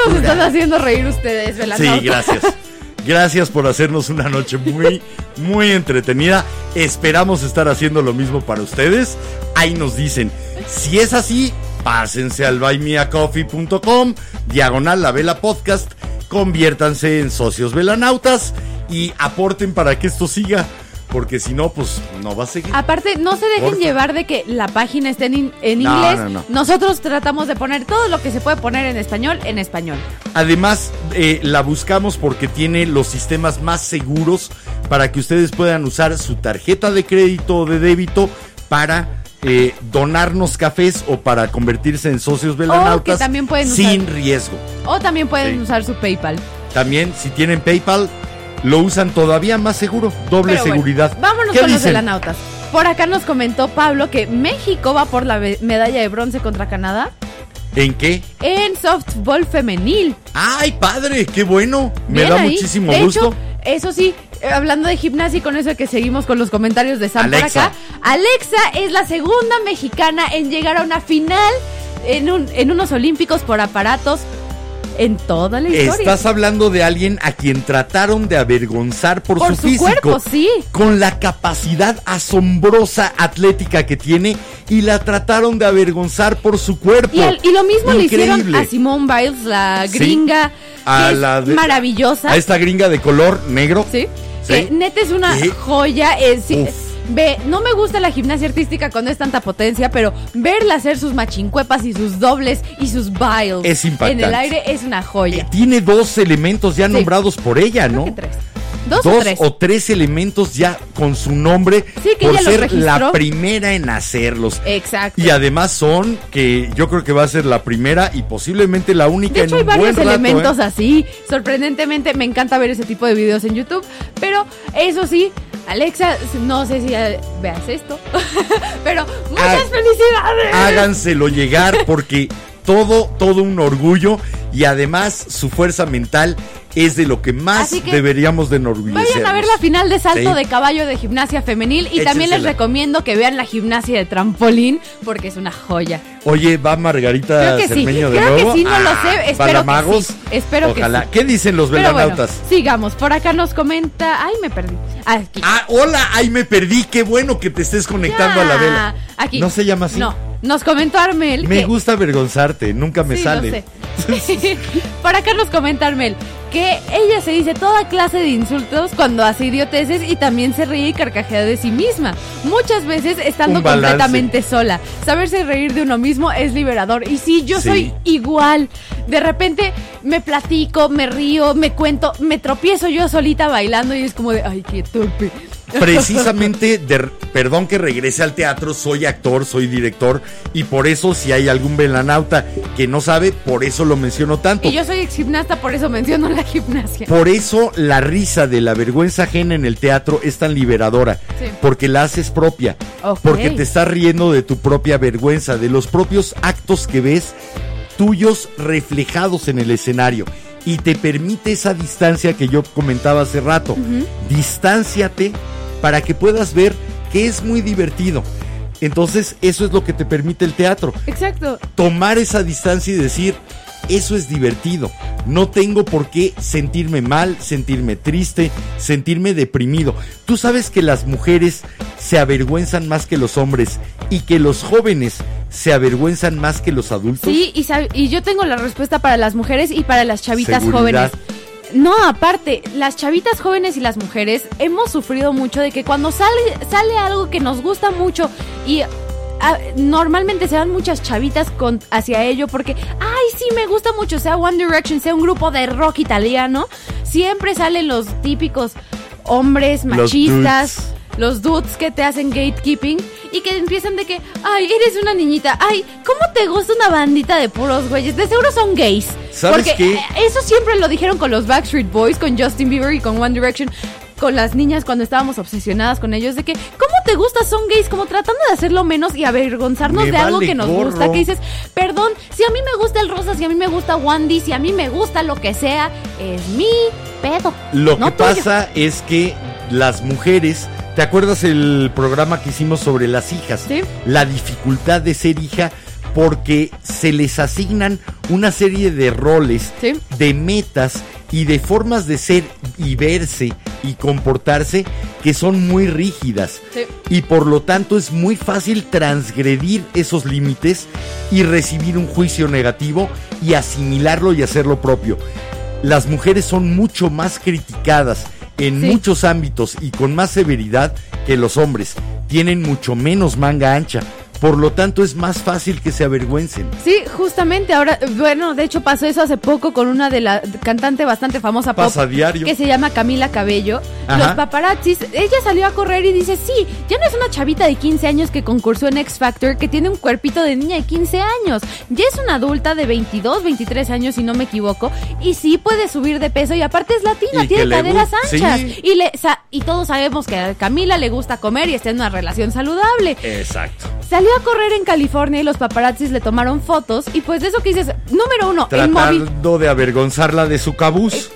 nos están haciendo reír ustedes, Velasco. Sí, gracias. Gracias por hacernos una noche muy, muy entretenida. Esperamos estar haciendo lo mismo para ustedes. Ahí nos dicen, si es así, pásense al buymeacoffee.com/La Vela Podcast. Conviértanse en socios velanautas y aporten para que esto siga. Porque si no, pues no va a seguir. Aparte, no se dejen llevar de que la página esté en inglés. No. Nosotros tratamos de poner todo lo que se puede poner en español, en español. Además, la buscamos porque tiene los sistemas más seguros para que ustedes puedan usar su tarjeta de crédito o de débito para... donarnos cafés o para convertirse en socios velanautas sin riesgo. O también pueden usar su PayPal. También, si tienen PayPal, lo usan todavía más seguro. Doble seguridad. Bueno, vámonos con los velanautas. Por acá nos comentó Pablo que México va por la medalla de bronce contra Canadá. ¿En qué? En softball femenil. ¡Ay, padre! ¡Qué bueno! Me da muchísimo gusto. Eso sí, hablando de gimnasia y con eso que seguimos con los comentarios de Sam por acá, Alexa es la segunda mexicana en llegar a una final en unos olímpicos por aparatos en toda la historia. Estás hablando de alguien a quien trataron de avergonzar por su físico, cuerpo, sí, con la capacidad asombrosa atlética que tiene, y la trataron de aamengonzar por su cuerpo. Y lo mismo le hicieron a Simone Biles, la gringa, maravillosa. A esta gringa de color negro. Sí. Neta es una joya. No me gusta la gimnasia artística cuando es tanta potencia, pero verla hacer sus machincuepas y sus dobles y sus Biles es impactante. En el aire es una joya. Tiene dos elementos ya nombrados por ella, creo, ¿no? Que tres. Dos o tres elementos ya con su nombre, por ser la primera en hacerlos. Exacto. Y además son que yo creo que va a ser la primera y posiblemente la única. De hecho, hay varios elementos así. Sorprendentemente, me encanta ver ese tipo de videos en YouTube. Pero eso sí, Alexa, no sé si veas esto, pero muchas felicidades. Háganselo llegar porque todo un orgullo, y además su fuerza mental es de lo que más deberíamos de enorgullecernos. Vayan a ver la final de salto de caballo de gimnasia femenil, y también les recomiendo que vean la gimnasia de trampolín porque es una joya. Oye, ¿va Margarita Cermeño de nuevo? Creo que sí, no lo sé. Espero que sí. Ojalá. ¿Qué dicen los velanautas? Bueno, sigamos, por acá nos comenta... Ay, me perdí. Aquí. Ah, hola, ay, me perdí. Qué bueno que te estés conectando a la vela. Aquí. ¿No se llama así? No. Nos comentó Armel... Me gusta avergonzarte, nunca me sale. No sé. Por acá nos comenta Armel que ella se dice toda clase de insultos cuando hace idioteces, y también se ríe y carcajea de sí misma, muchas veces estando completamente sola. Saberse reír de uno mismo es liberador. Y sí, yo soy igual. De repente me platico, me río, me cuento, me tropiezo yo solita bailando y es como de, ay, qué torpe. Precisamente, perdón que regrese al teatro, soy actor, soy director, y por eso si hay algún velanauta que no sabe, por eso lo menciono tanto. Y yo soy exgimnasta, por eso menciono la gimnasia. Por eso la risa de la vergüenza ajena en el teatro es tan liberadora, porque la haces propia, porque te estás riendo de tu propia vergüenza, de los propios actos que ves tuyos reflejados en el escenario, y te permite esa distancia que yo comentaba hace rato. Distánciate para que puedas ver que es muy divertido. Entonces eso es lo que te permite el teatro. Exacto. Tomar esa distancia y decir, eso es divertido. No tengo por qué sentirme mal, sentirme triste, sentirme deprimido. Tú sabes que las mujeres se avergüenzan más que los hombres, y que los jóvenes se avergüenzan más que los adultos. Sí, y yo tengo la respuesta para las mujeres y para las chavitas jóvenes. No, aparte, las chavitas jóvenes y las mujeres hemos sufrido mucho de que cuando sale algo que nos gusta mucho y... normalmente se van muchas chavitas hacia ello porque, ay, sí, me gusta mucho, sea One Direction, sea un grupo de rock italiano, siempre salen los típicos hombres machistas, los dudes que te hacen gatekeeping y que empiezan de que, ay, eres una niñita, ay, ¿cómo te gusta una bandita de puros güeyes? De seguro son gays. ¿Sabes porque qué? Eso siempre lo dijeron con los Backstreet Boys, con Justin Bieber y con One Direction, con las niñas cuando estábamos obsesionadas con ellos, de que, ¿cómo te gusta? Son gays, como tratando de hacerlo menos y avergonzarnos de algo que nos gusta, que dices, perdón, si a mí me gusta el rosa, si a mí me gusta Wandy, si a mí me gusta lo que sea, es mi pedo. Lo que pasa es que las mujeres, ¿te acuerdas el programa que hicimos sobre las hijas? Sí. La dificultad de ser hija porque se les asignan una serie de roles, ¿sí?, de metas y de formas de ser y verse y comportarse que son muy rígidas, sí, y por lo tanto es muy fácil transgredir esos límites y recibir un juicio negativo y asimilarlo y hacerlo propio. Las mujeres son mucho más criticadas en, sí, muchos ámbitos y con más severidad que los hombres. Tienen mucho menos manga ancha. Por lo tanto, es más fácil que se avergüencen. Sí, justamente ahora, bueno, de hecho pasó eso hace poco con una de la cantante bastante famosa pop, que se llama Camila Cabello. Ajá. Los paparazzis, ella salió a correr y dice, sí, ya no es una chavita de 15 años que concursó en X Factor, que tiene un cuerpito de niña de 15 años. Ya es una adulta de 22, 23 años, si no me equivoco, y sí puede subir de peso, y aparte es latina, y tiene caderas anchas. Sí. Y todos sabemos que a Camila le gusta comer y está en una relación saludable. Exacto. Salió a correr en California y los paparazzis le tomaron fotos, y pues de eso que dices, número uno, tratando de avergonzarla de su cabuz,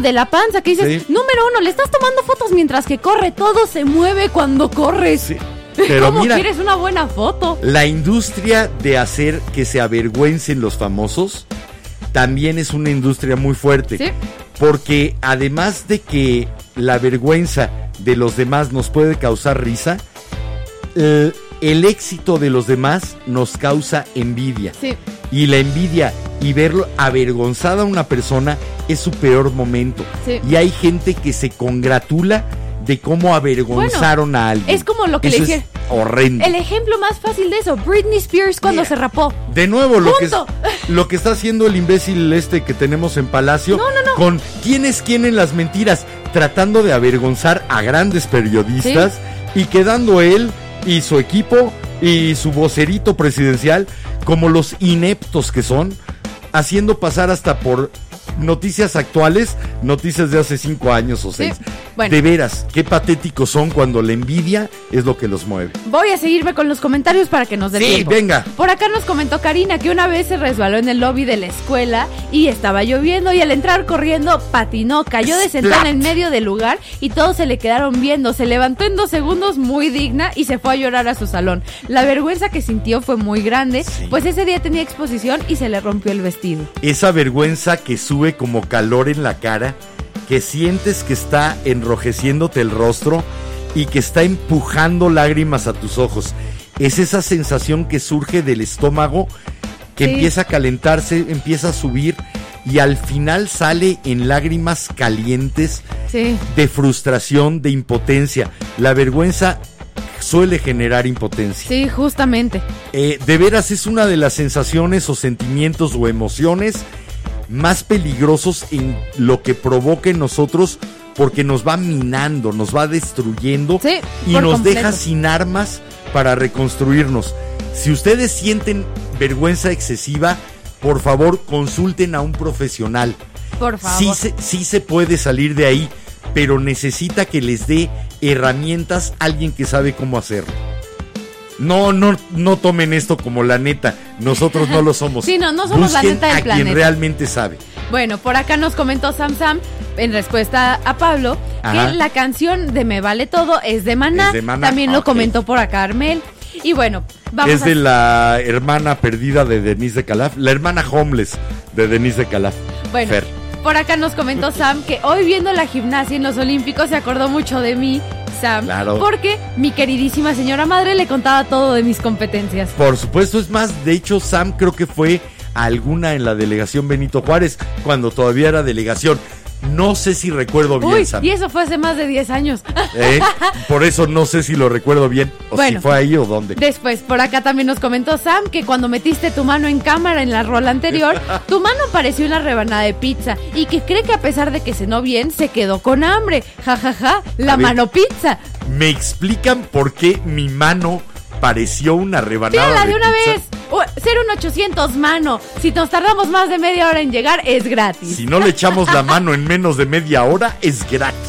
de la panza, que dices, sí, número uno, le estás tomando fotos mientras que corre, todo se mueve cuando corres, sí, pero ¿cómo mira, quieres una buena foto? La industria de hacer que se avergüencen los famosos también es una industria muy fuerte, ¿sí?, porque además de que la vergüenza de los demás nos puede causar risa, el éxito de los demás nos causa envidia, sí, y la envidia y verlo avergonzada a una persona es su peor momento, sí, y hay gente que se congratula de cómo avergonzaron a alguien. Es como lo que eso le dije, horrendo. El ejemplo más fácil de eso, Britney Spears cuando se rapó. De nuevo, lo que está haciendo el imbécil que tenemos en Palacio, con quién es quién en las mentiras, tratando de avergonzar a grandes periodistas, sí, y quedando él y su equipo y su vocerito presidencial como los ineptos que son, haciendo pasar hasta por noticias actuales, noticias de hace 5 años o 6. Sí, bueno. De veras, qué patéticos son cuando la envidia es lo que los mueve. Voy a seguirme con los comentarios para que nos den tiempo. Sí, venga. Por acá nos comentó Karina que una vez se resbaló en el lobby de la escuela y estaba lloviendo, y al entrar corriendo patinó, cayó de sentada en medio del lugar y todos se le quedaron viendo. Se levantó en 2 segundos muy digna y se fue a llorar a su salón. La vergüenza que sintió fue muy grande, sí, pues ese día tenía exposición y se le rompió el vestido. Esa vergüenza que sube como calor en la cara, que sientes que está enrojeciéndote el rostro y que está empujando lágrimas a tus ojos. Es esa sensación que surge del estómago, que, sí, empieza a calentarse, empieza a subir y al final sale en lágrimas calientes, sí, de frustración, de impotencia. La vergüenza suele generar impotencia. Sí, justamente. De veras es una de las sensaciones o sentimientos o emociones más peligrosos en lo que provoca en nosotros, porque nos va minando, nos va destruyendo, sí, y nos deja sin armas para reconstruirnos. Si ustedes sienten vergüenza excesiva, por favor consulten a un profesional. Por favor. Sí se puede salir de ahí, pero necesita que les dé herramientas alguien que sabe cómo hacerlo. No tomen esto como la neta. Nosotros no lo somos. Sí, no somos la neta del planeta. Busquen a quien realmente sabe. Bueno, por acá nos comentó Sam en respuesta a Pablo, ajá, que la canción de Me Vale Todo es de Maná. También lo comentó por acá Armel. Y bueno, vamos de la hermana perdida de Denise de Calaf, la hermana homeless de Denise de Calaf. Bueno, Fer. Por acá nos comentó Sam que hoy viendo la gimnasia en los Olímpicos se acordó mucho de mí, Sam, claro, porque mi queridísima señora madre le contaba todo de mis competencias. Por supuesto, es más, de hecho Sam creo que fue a alguna en la delegación Benito Juárez, cuando todavía era delegación. No sé si recuerdo bien, Sam. Y eso fue hace más de 10 años. Por eso no sé si lo recuerdo bien, o bueno, si fue ahí o dónde. Después, por acá también nos comentó Sam que cuando metiste tu mano en cámara en la rola anterior, tu mano pareció una rebanada de pizza y que cree que a pesar de que cenó bien, se quedó con hambre. Ja, ja, ja, la mano pizza. ¿Me explican por qué mi mano pareció una rebanada de una pizza? Vez. 01800 mano. Si nos tardamos más de media hora en llegar, es gratis. Si no le echamos la mano en menos de media hora, es gratis.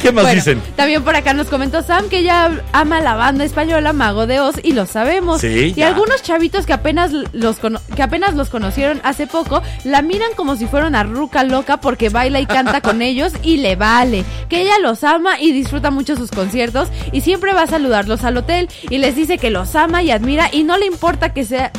¿Qué más dicen? También por acá nos comentó Sam que ella ama la banda española Mago de Oz y lo sabemos. Sí, y ya. Algunos chavitos que apenas los conocieron hace poco la miran como si fuera una ruca loca porque baila y canta con ellos y le vale. Que ella los ama y disfruta mucho sus conciertos y siempre va a saludarlos al hotel y les dice que los ama y admira y no le importa que sea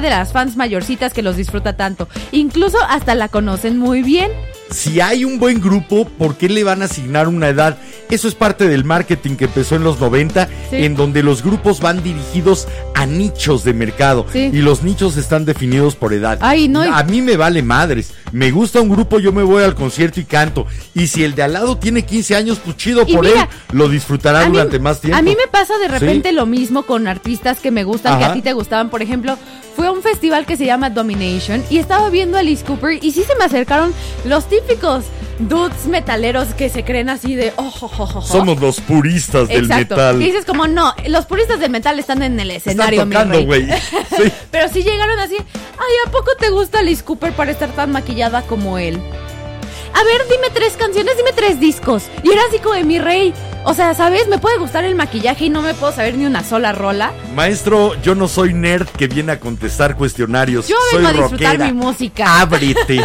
de las fans mayorcitas que los disfruta tanto. Incluso hasta la conocen muy bien. Si hay un buen grupo, ¿por qué le van a asignar una edad? Eso es parte del marketing que empezó en los 90, sí, en donde los grupos van dirigidos a nichos de mercado, sí, y los nichos están definidos por edad. Ay, no, a mí me vale madres. Me gusta un grupo, yo me voy al concierto y canto. Y si el de al lado tiene 15 años, pues chido por él, lo disfrutará durante más tiempo. A mí me pasa de repente, sí, lo mismo con artistas que me gustan, que a ti te gustaban, por ejemplo... Fue a un festival que se llama Domination y estaba viendo a Alice Cooper y sí se me acercaron los típicos dudes metaleros que se creen así de somos los puristas del metal. Y dices como, no, los puristas del metal están en el escenario, están tocando, güey. Sí. Pero sí llegaron así, ay, ¿a poco te gusta Alice Cooper para estar tan maquillada como él? A ver, dime 3 canciones, dime 3 discos. Y era así como de mi rey. O sea, ¿sabes? Me puede gustar el maquillaje y no me puedo saber ni una sola rola. Maestro, yo no soy nerd que viene a contestar cuestionarios. Yo vengo a disfrutar mi música. Ábrete,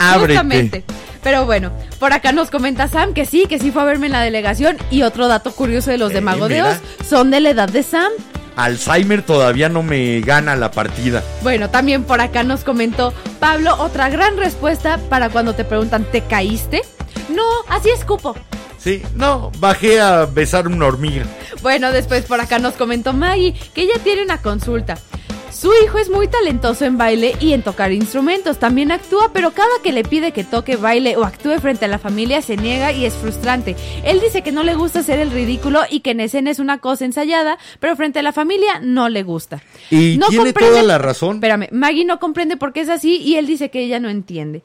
ábrete. Justamente. Pero bueno, por acá nos comenta Sam que sí fue a verme en la delegación. Y otro dato curioso de los de Mago de Oz, son de la edad de Sam. Alzheimer todavía no me gana la partida. Bueno, también por acá nos comentó Pablo, otra gran respuesta para cuando te preguntan, ¿te caíste? No, así escupo. Sí, no, bajé a besar una hormiga. Bueno, después por acá nos comentó Maggie que ella tiene una consulta. Su hijo es muy talentoso en baile y en tocar instrumentos, también actúa, pero cada que le pide que toque, baile o actúe frente a la familia se niega y es frustrante. Él dice que no le gusta hacer el ridículo y que en escena es una cosa ensayada, pero frente a la familia no le gusta. Y no tiene toda la razón. Espérame, Maggie no comprende por qué es así y él dice que ella no entiende.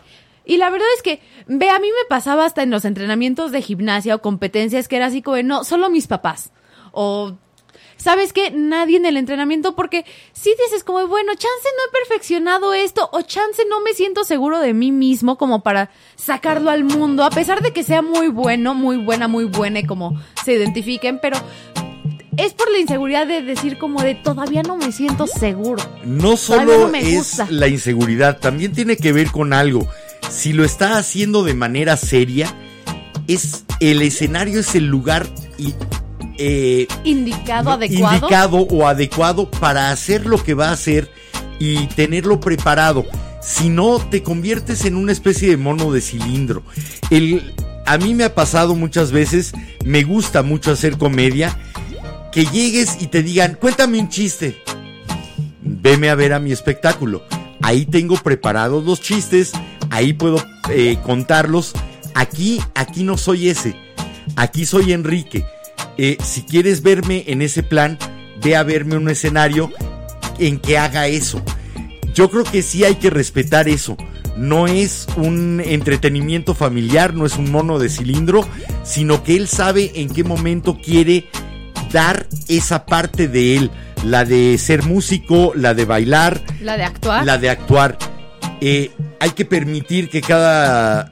Y la verdad es que, a mí me pasaba hasta en los entrenamientos de gimnasia o competencias que era así como, no, solo mis papás o... ¿Sabes qué? Nadie en el entrenamiento, porque sí dices como, bueno, chance no he perfeccionado esto o chance no me siento seguro de mí mismo como para sacarlo al mundo, a pesar de que sea muy bueno, muy buena y como se identifiquen, pero es por la inseguridad de decir como de todavía no me siento seguro. No solo es la inseguridad, también tiene que ver con algo. Si lo está haciendo de manera seria, el escenario es el lugar y... indicado o adecuado para hacer lo que va a hacer y tenerlo preparado. Si no, te conviertes en una especie de mono de cilindro. A mí me ha pasado muchas veces, me gusta mucho hacer comedia, que llegues y te digan, cuéntame un chiste. Veme a ver a mi espectáculo. Ahí tengo preparados los chistes, ahí puedo contarlos. Aquí no soy ese, aquí soy Enrique. Si quieres verme en ese plan, ve a verme un escenario en que haga eso. Yo creo que sí hay que respetar eso. No es un entretenimiento familiar, no es un mono de cilindro, sino que él sabe en qué momento quiere dar esa parte de él, la de ser músico, la de bailar, la de actuar. Hay que permitir que cada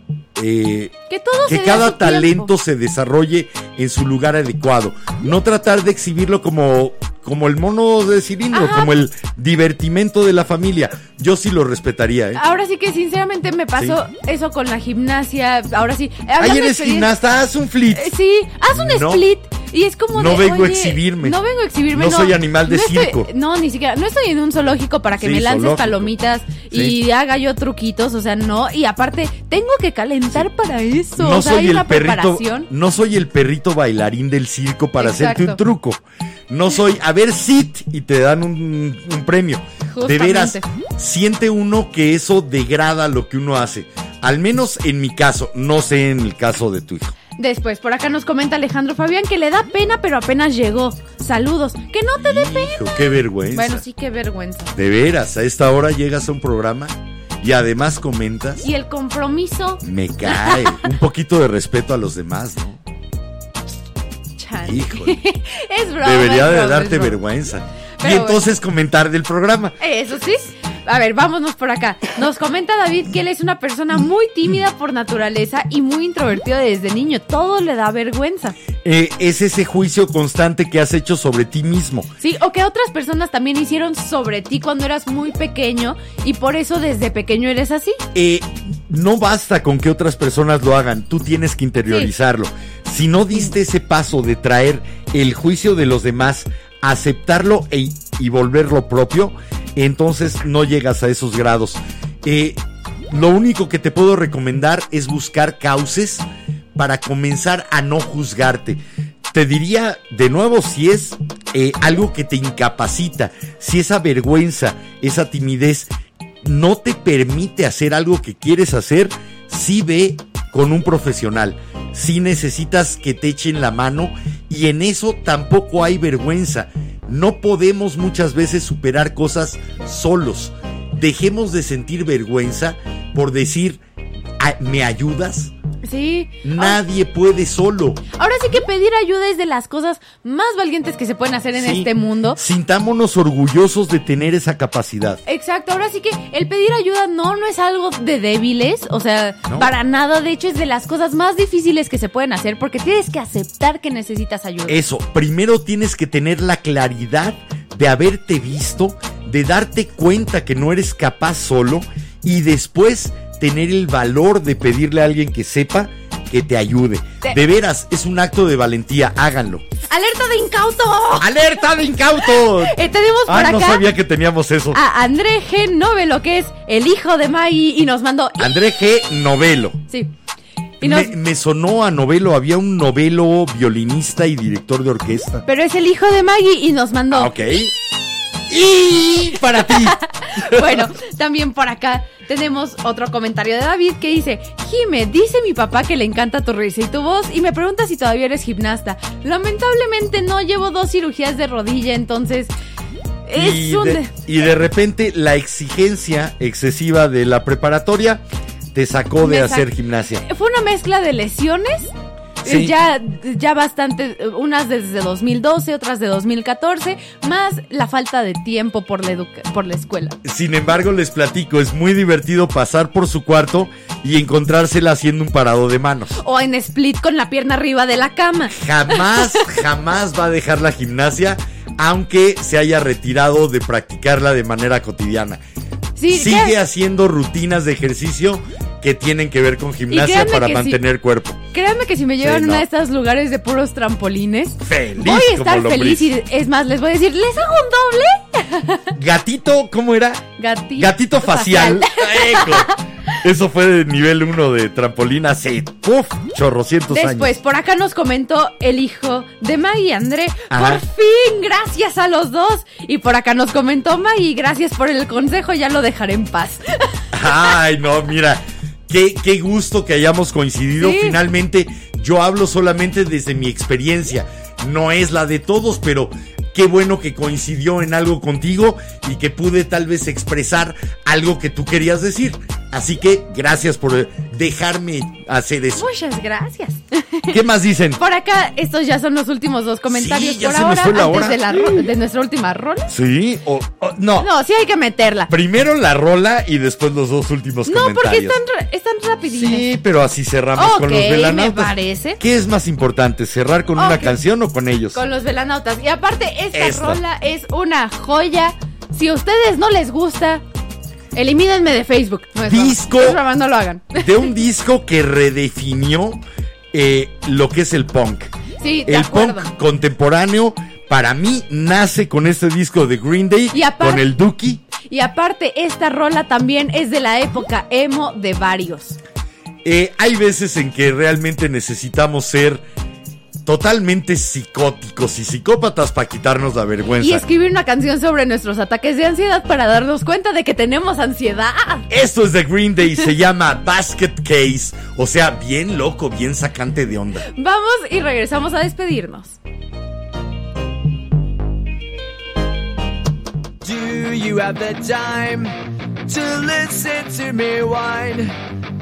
talento se desarrolle en su lugar adecuado. No tratar de exhibirlo como el mono de cilindro, como el divertimento de la familia. Yo sí lo respetaría. Ahora sí que sinceramente me pasó eso con la gimnasia. Ahora sí. Ahí eres gimnasta, haz un flit. Sí, haz un split. Y es como No vengo a exhibirme. No soy animal de circo. No, ni siquiera. No estoy en un zoológico para que me lances palomitas y haga yo truquitos. O sea, no. Y aparte, tengo que calentar para eso. No, o sea, soy el perrito. No soy el perrito bailarín del circo para hacerte un truco. No soy. A ver, sit y te dan un premio. Justamente. De veras, siente uno que eso degrada lo que uno hace. Al menos en mi caso. No sé en el caso de tu hijo. Después, por acá nos comenta Alejandro Fabián que le da pena, pero apenas llegó. Saludos. Que no te dé pena. Qué vergüenza. Bueno, sí, qué vergüenza. De veras, a esta hora llegas a un programa y además comentas. Y el compromiso. Me cae. Un poquito de respeto a los demás, ¿no? Chale. Híjole. Es broma. Debería de darte vergüenza. Pero y entonces comentar del programa. Eso sí. A ver, vámonos por acá. Nos comenta David que él es una persona muy tímida por naturaleza y muy introvertido desde niño. Todo le da vergüenza. Es ese juicio constante que has hecho sobre ti mismo. Sí, o que otras personas también hicieron sobre ti cuando eras muy pequeño y por eso desde pequeño eres así. No basta con que otras personas lo hagan, tú tienes que interiorizarlo. Sí. Si no diste ese paso de traer el juicio de los demás, aceptarlo y volverlo propio, entonces no llegas a esos grados. Lo único que te puedo recomendar es buscar cauces para comenzar a no juzgarte. Te diría de nuevo, si es algo que te incapacita, si esa vergüenza, esa timidez no te permite hacer algo que quieres hacer, sí ve con un profesional. Sí necesitas que te echen la mano y en eso tampoco hay vergüenza. No podemos muchas veces superar cosas solos. Dejemos de sentir vergüenza por decir, ¿me ayudas? Sí. Nadie puede solo. Ahora sí que pedir ayuda es de las cosas más valientes que se pueden hacer en este mundo. Sintámonos orgullosos de tener esa capacidad. Exacto, ahora sí que el pedir ayuda no es algo de débiles, o sea, no, para nada. De hecho, es de las cosas más difíciles que se pueden hacer porque tienes que aceptar que necesitas ayuda. Eso, primero tienes que tener la claridad de haberte visto, de darte cuenta que no eres capaz solo y después tener el valor de pedirle a alguien que sepa que te ayude. De veras, es un acto de valentía, háganlo. ¡Alerta de incauto! ¡Alerta de incauto! Tenemos por acá... no sabía que teníamos eso. A André G. Novelo, que es el hijo de Mai, y nos mandó... André G. Novelo. Sí. Me sonó a novelo, había un novelo, violinista y director de orquesta. Pero es el hijo de Maggie y nos mandó... Ok. Y para ti. Bueno, también por acá tenemos otro comentario de David que dice: Jime, dice mi papá que le encanta tu risa y tu voz y me pregunta si todavía eres gimnasta. Lamentablemente no, llevo 2 cirugías de rodilla, entonces es y de repente la exigencia excesiva de la preparatoria te sacó de hacer gimnasia. Fue una mezcla de lesiones. Sí. Ya bastante, unas desde 2012, otras de 2014, más la falta de tiempo por la escuela. Sin embargo, les platico, es muy divertido pasar por su cuarto y encontrársela haciendo un parado de manos. O en split con la pierna arriba de la cama. Jamás va a dejar la gimnasia, aunque se haya retirado de practicarla de manera cotidiana. Sí, sigue haciendo rutinas de ejercicio que tienen que ver con gimnasia para mantener cuerpo. Créanme que si me llevan a uno de estos lugares de puros trampolines, feliz, voy a estar feliz. Y es más, les voy a decir, ¿les hago un doble? Gatito, ¿cómo era? Gatito facial. Eso fue de nivel 1 de trampolín hace chorrocientos años. Después, por acá nos comentó el hijo de Maggie, André. Ajá. Por fin, gracias a los dos. Y por acá nos comentó Maggie, gracias por el consejo, ya lo dejaré en paz. Ay, no, mira, qué gusto que hayamos coincidido. Sí. Finalmente, yo hablo solamente desde mi experiencia. No es la de todos, pero... qué bueno que coincidió en algo contigo y que pude tal vez expresar algo que tú querías decir. Así que gracias por dejarme hacer eso. Muchas gracias. ¿Qué más dicen? Por acá, estos ya son los últimos 2 comentarios. Sí, ya por se ahora, me fue la hora. De nuestra última rola. Sí, o no. No, sí hay que meterla. Primero la rola y después los 2 últimos comentarios. No, porque están rapidines. Sí, pero así cerramos con los velanautas. Me parece. ¿Qué es más importante, cerrar con una canción o con ellos? Con los velanautas. Y aparte, esta rola es una joya. Si a ustedes no les gusta, elimínenme de Facebook. No lo hagan. De un disco que redefinió lo que es el punk. Sí, de acuerdo. El punk contemporáneo, para mí, nace con este disco de Green Day, con el Dookie. Y aparte, esta rola también es de la época emo de varios. Hay veces en que realmente necesitamos ser totalmente psicóticos y psicópatas para quitarnos la vergüenza. Y escribir una canción sobre nuestros ataques de ansiedad para darnos cuenta de que tenemos ansiedad. Esto es de Green Day, se llama Basket Case. O sea, bien loco, bien sacante de onda. Vamos y regresamos a despedirnos. Do you have the time to listen to me whine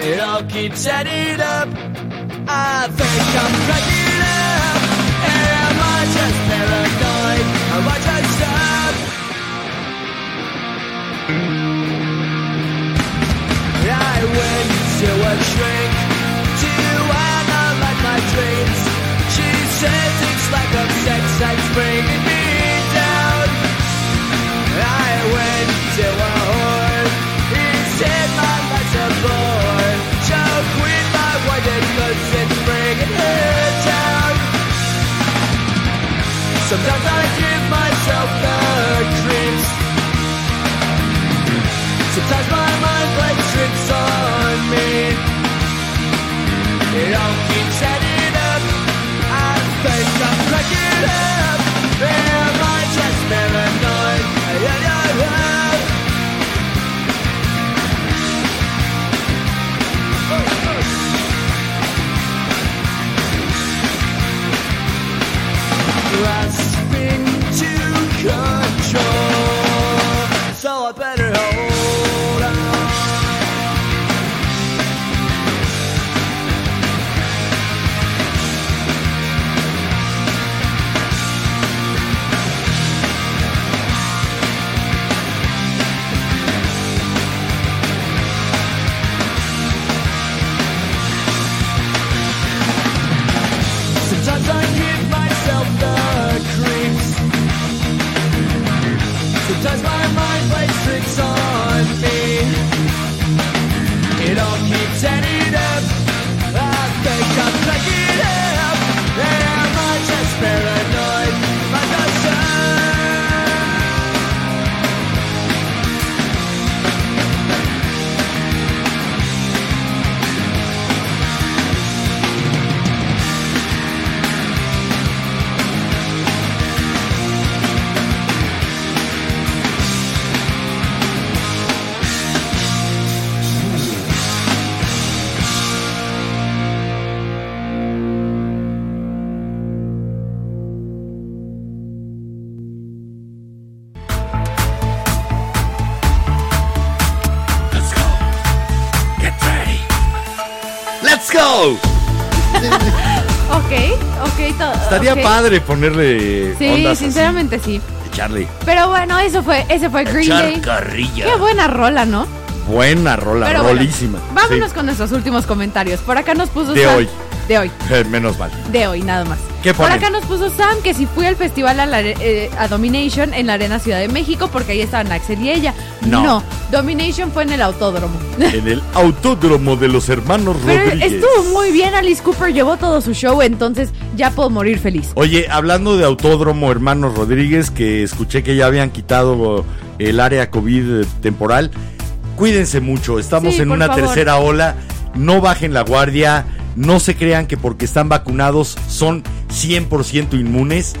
It all keeps adding up. I think I'm cracking up. And am I just paranoid? Am I just stuck? I went to a shrink to analyze my dreams. She says it's lack of sex that's bringing me down. I went to a whore. He said my life's a bore. Choke with my whited goods and bringing her down. Sometimes I give myself the creeps. Sometimes my mind plays tricks on me. It all keeps adding up. I think I'm cracking up. Am I just paranoid? Grasping to control, so I better hold. Sometimes my mind plays tricks on me. It all keeps adding up. I think I'm cracking up. Am I just paranoid? Am I just Estaría okay. Padre ponerle sí, ondas sinceramente así. Sí. Charlie. Pero bueno, ese fue Green Day. Carrilla. Qué buena rola, ¿no? Buena rola, pero rolísima. Bueno, vámonos con nuestros últimos comentarios. Por acá nos puso De hoy. Menos mal. De hoy, nada más. ¿Qué ponen? Por acá nos puso Sam que si fui al festival a Domination en la Arena Ciudad de México porque ahí estaban Axel y ella. No. Domination fue en el autódromo. En el autódromo de los hermanos Rodríguez. Pero estuvo muy bien, Alice Cooper llevó todo su show, entonces ya puedo morir feliz. Oye, hablando de autódromo hermanos Rodríguez, que escuché que ya habían quitado el área COVID temporal, cuídense mucho, estamos en una tercera ola, no bajen la guardia. No se crean que porque están vacunados son 100% inmunes.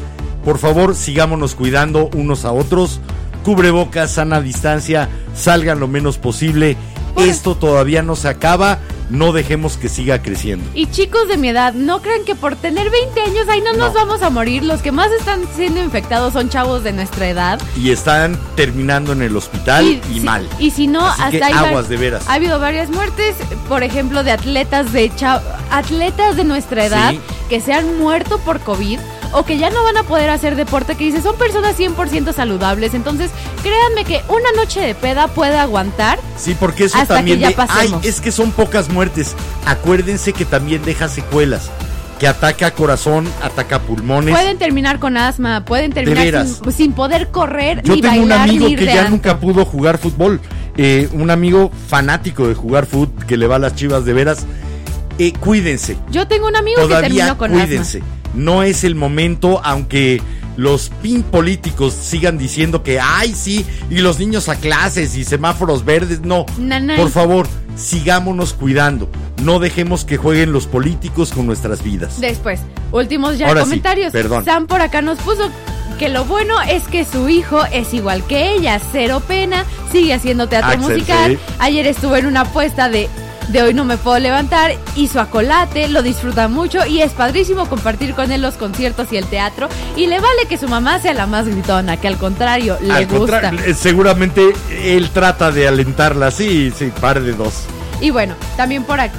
Por favor, sigámonos cuidando unos a otros. Cubrebocas, sana distancia, salgan lo menos posible. Pues, esto todavía no se acaba, no dejemos que siga creciendo. Y chicos de mi edad, no crean que por tener 20 años, ahí no nos vamos a morir. Los que más están siendo infectados son chavos de nuestra edad. Y están terminando en el hospital y mal. Y si no, así hasta ahí aguas, de veras. Ha habido varias muertes, por ejemplo, de atletas de nuestra edad que se han muerto por COVID. O que ya no van a poder hacer deporte, que dice, son personas 100% saludables. Entonces, créanme que una noche de peda puede aguantar. Sí, porque eso hasta también que ya pasemos. Ay, es que son pocas muertes. Acuérdense que también deja secuelas, que ataca corazón, ataca pulmones. Pueden terminar con asma, pueden terminar sin poder correr, ni bailar, ni ir de antro. Yo tengo un amigo que ya nunca pudo jugar fútbol. Un amigo fanático de jugar fútbol, que le va a las Chivas de veras. Cuídense. Yo tengo un amigo que terminó con asma. No es el momento, aunque los pin políticos sigan diciendo que ¡ay, sí! Y los niños a clases y semáforos verdes. No, por favor, sigámonos cuidando. No dejemos que jueguen los políticos con nuestras vidas. Después, últimos ya ahora comentarios. Sí, Sam por acá nos puso Que lo bueno es que su hijo es igual que ella, cero pena, sigue haciendo teatro musical. Sí. Ayer estuvo en una apuesta de hoy no me puedo levantar, hizo acolate, lo disfruta mucho y es padrísimo compartir con él los conciertos y el teatro, y le vale que su mamá sea la más gritona, que al contrario le gusta. Seguramente él trata de alentarla, sí, par de dos. Y bueno, también por acá,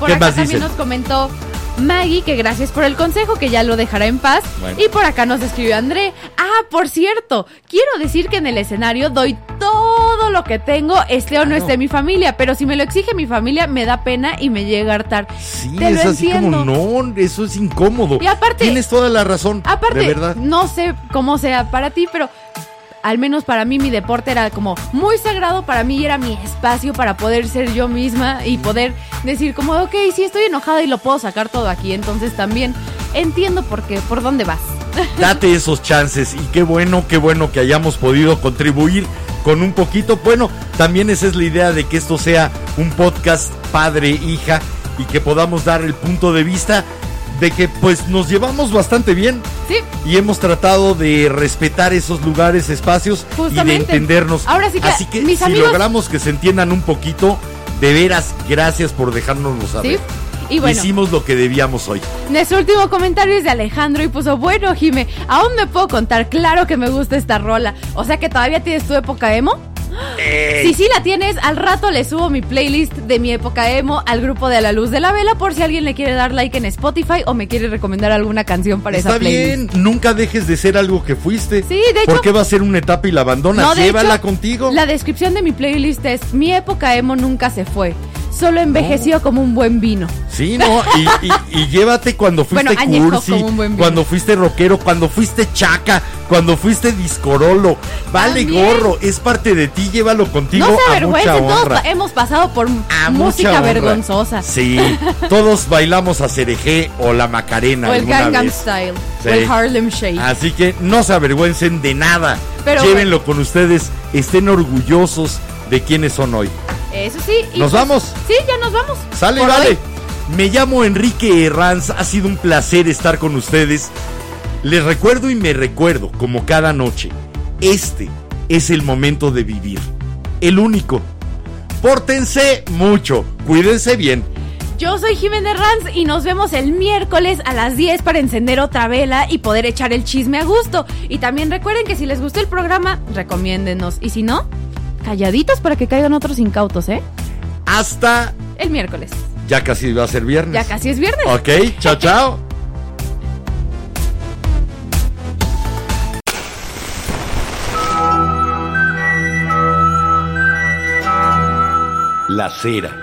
por acá también dicen? Nos comentó Maggie, que gracias por el consejo, que ya lo dejará en paz. Bueno. Y por acá nos escribió André. Por cierto, quiero decir que en el escenario doy todo lo que tengo, esté o no esté mi familia, pero si me lo exige mi familia, me da pena y me llega a hartar. Sí, te es lo así entiendo. Como, no, eso es incómodo. Y aparte, tienes toda la razón, aparte, de verdad. No sé cómo sea para ti, pero al menos para mí mi deporte era como muy sagrado para mí, y era mi espacio para poder ser yo misma y poder decir como, sí, estoy enojada y lo puedo sacar todo aquí. Entonces también entiendo por dónde vas. Date esos chances, y qué bueno que hayamos podido contribuir con un poquito. Bueno, también esa es la idea de que esto sea un podcast padre-hija y que podamos dar el punto de vista de que pues nos llevamos bastante bien. Sí. Y hemos tratado de respetar esos lugares, espacios. Justamente. Y de entendernos. Ahora sí que, así que mis si amigos... logramos que se entiendan un poquito, de veras, gracias por dejárnoslo saber. Sí. Y bueno, hicimos lo que debíamos hoy. Nuestro último comentario es de Alejandro y puso: bueno, Jime, aún me puedo contar, claro que me gusta esta rola. O sea que todavía tienes tu época emo. Sí, la tienes, al rato le subo mi playlist de mi época emo al grupo de A la Luz de la Vela, por si alguien le quiere dar like en Spotify o me quiere recomendar alguna canción para esa playlist. Está bien, nunca dejes de ser algo que fuiste. Sí, de hecho, ¿por qué va a ser una etapa y la abandonas? No, llévala hecho, contigo. La descripción de mi playlist es: mi época emo nunca se fue, solo envejeció como un buen vino. Sí, no, y llévate cuando fuiste cursi, como un buen vino, cuando fuiste rockero, cuando fuiste chaca, cuando fuiste discorolo, vale gorro, es parte de ti, llévalo contigo. No se avergüencen, todos hemos pasado por a música vergonzosa. Sí, todos bailamos a Cereje o la Macarena o el Gangnam Style, sí, o el Harlem Shake. Así que no se avergüencen de nada, pero llévenlo con ustedes, estén orgullosos de quienes son hoy. Eso sí. Y ¿nos vamos? Sí, ya nos vamos. Sale, vale. Hoy. Me llamo Enrique Herranz, ha sido un placer estar con ustedes. Les recuerdo y me recuerdo, como cada noche, este es el momento de vivir, el único. Pórtense mucho, cuídense bien. Yo soy Jimena Herranz y nos vemos el miércoles a las 10 para encender otra vela y poder echar el chisme a gusto. Y también recuerden que si les gustó el programa, recomiéndenos, y si no, calladitos para que caigan otros incautos, ¿eh? Hasta el miércoles. Ya casi va a ser viernes. Ya casi es viernes. Ok, chao, chao. La cera,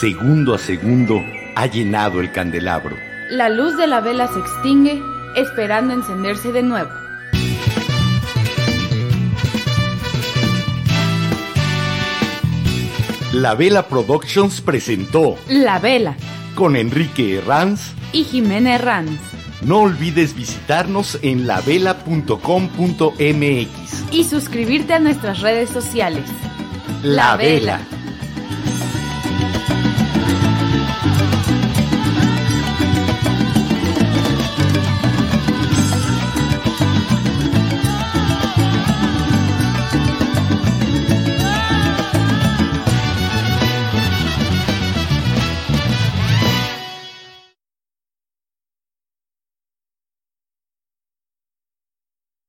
segundo a segundo, ha llenado el candelabro. La luz de la vela se extingue, esperando encenderse de nuevo. La Vela Productions presentó La Vela con Enrique Herranz y Jimena Herranz. No olvides visitarnos en lavela.com.mx y suscribirte a nuestras redes sociales. La Vela.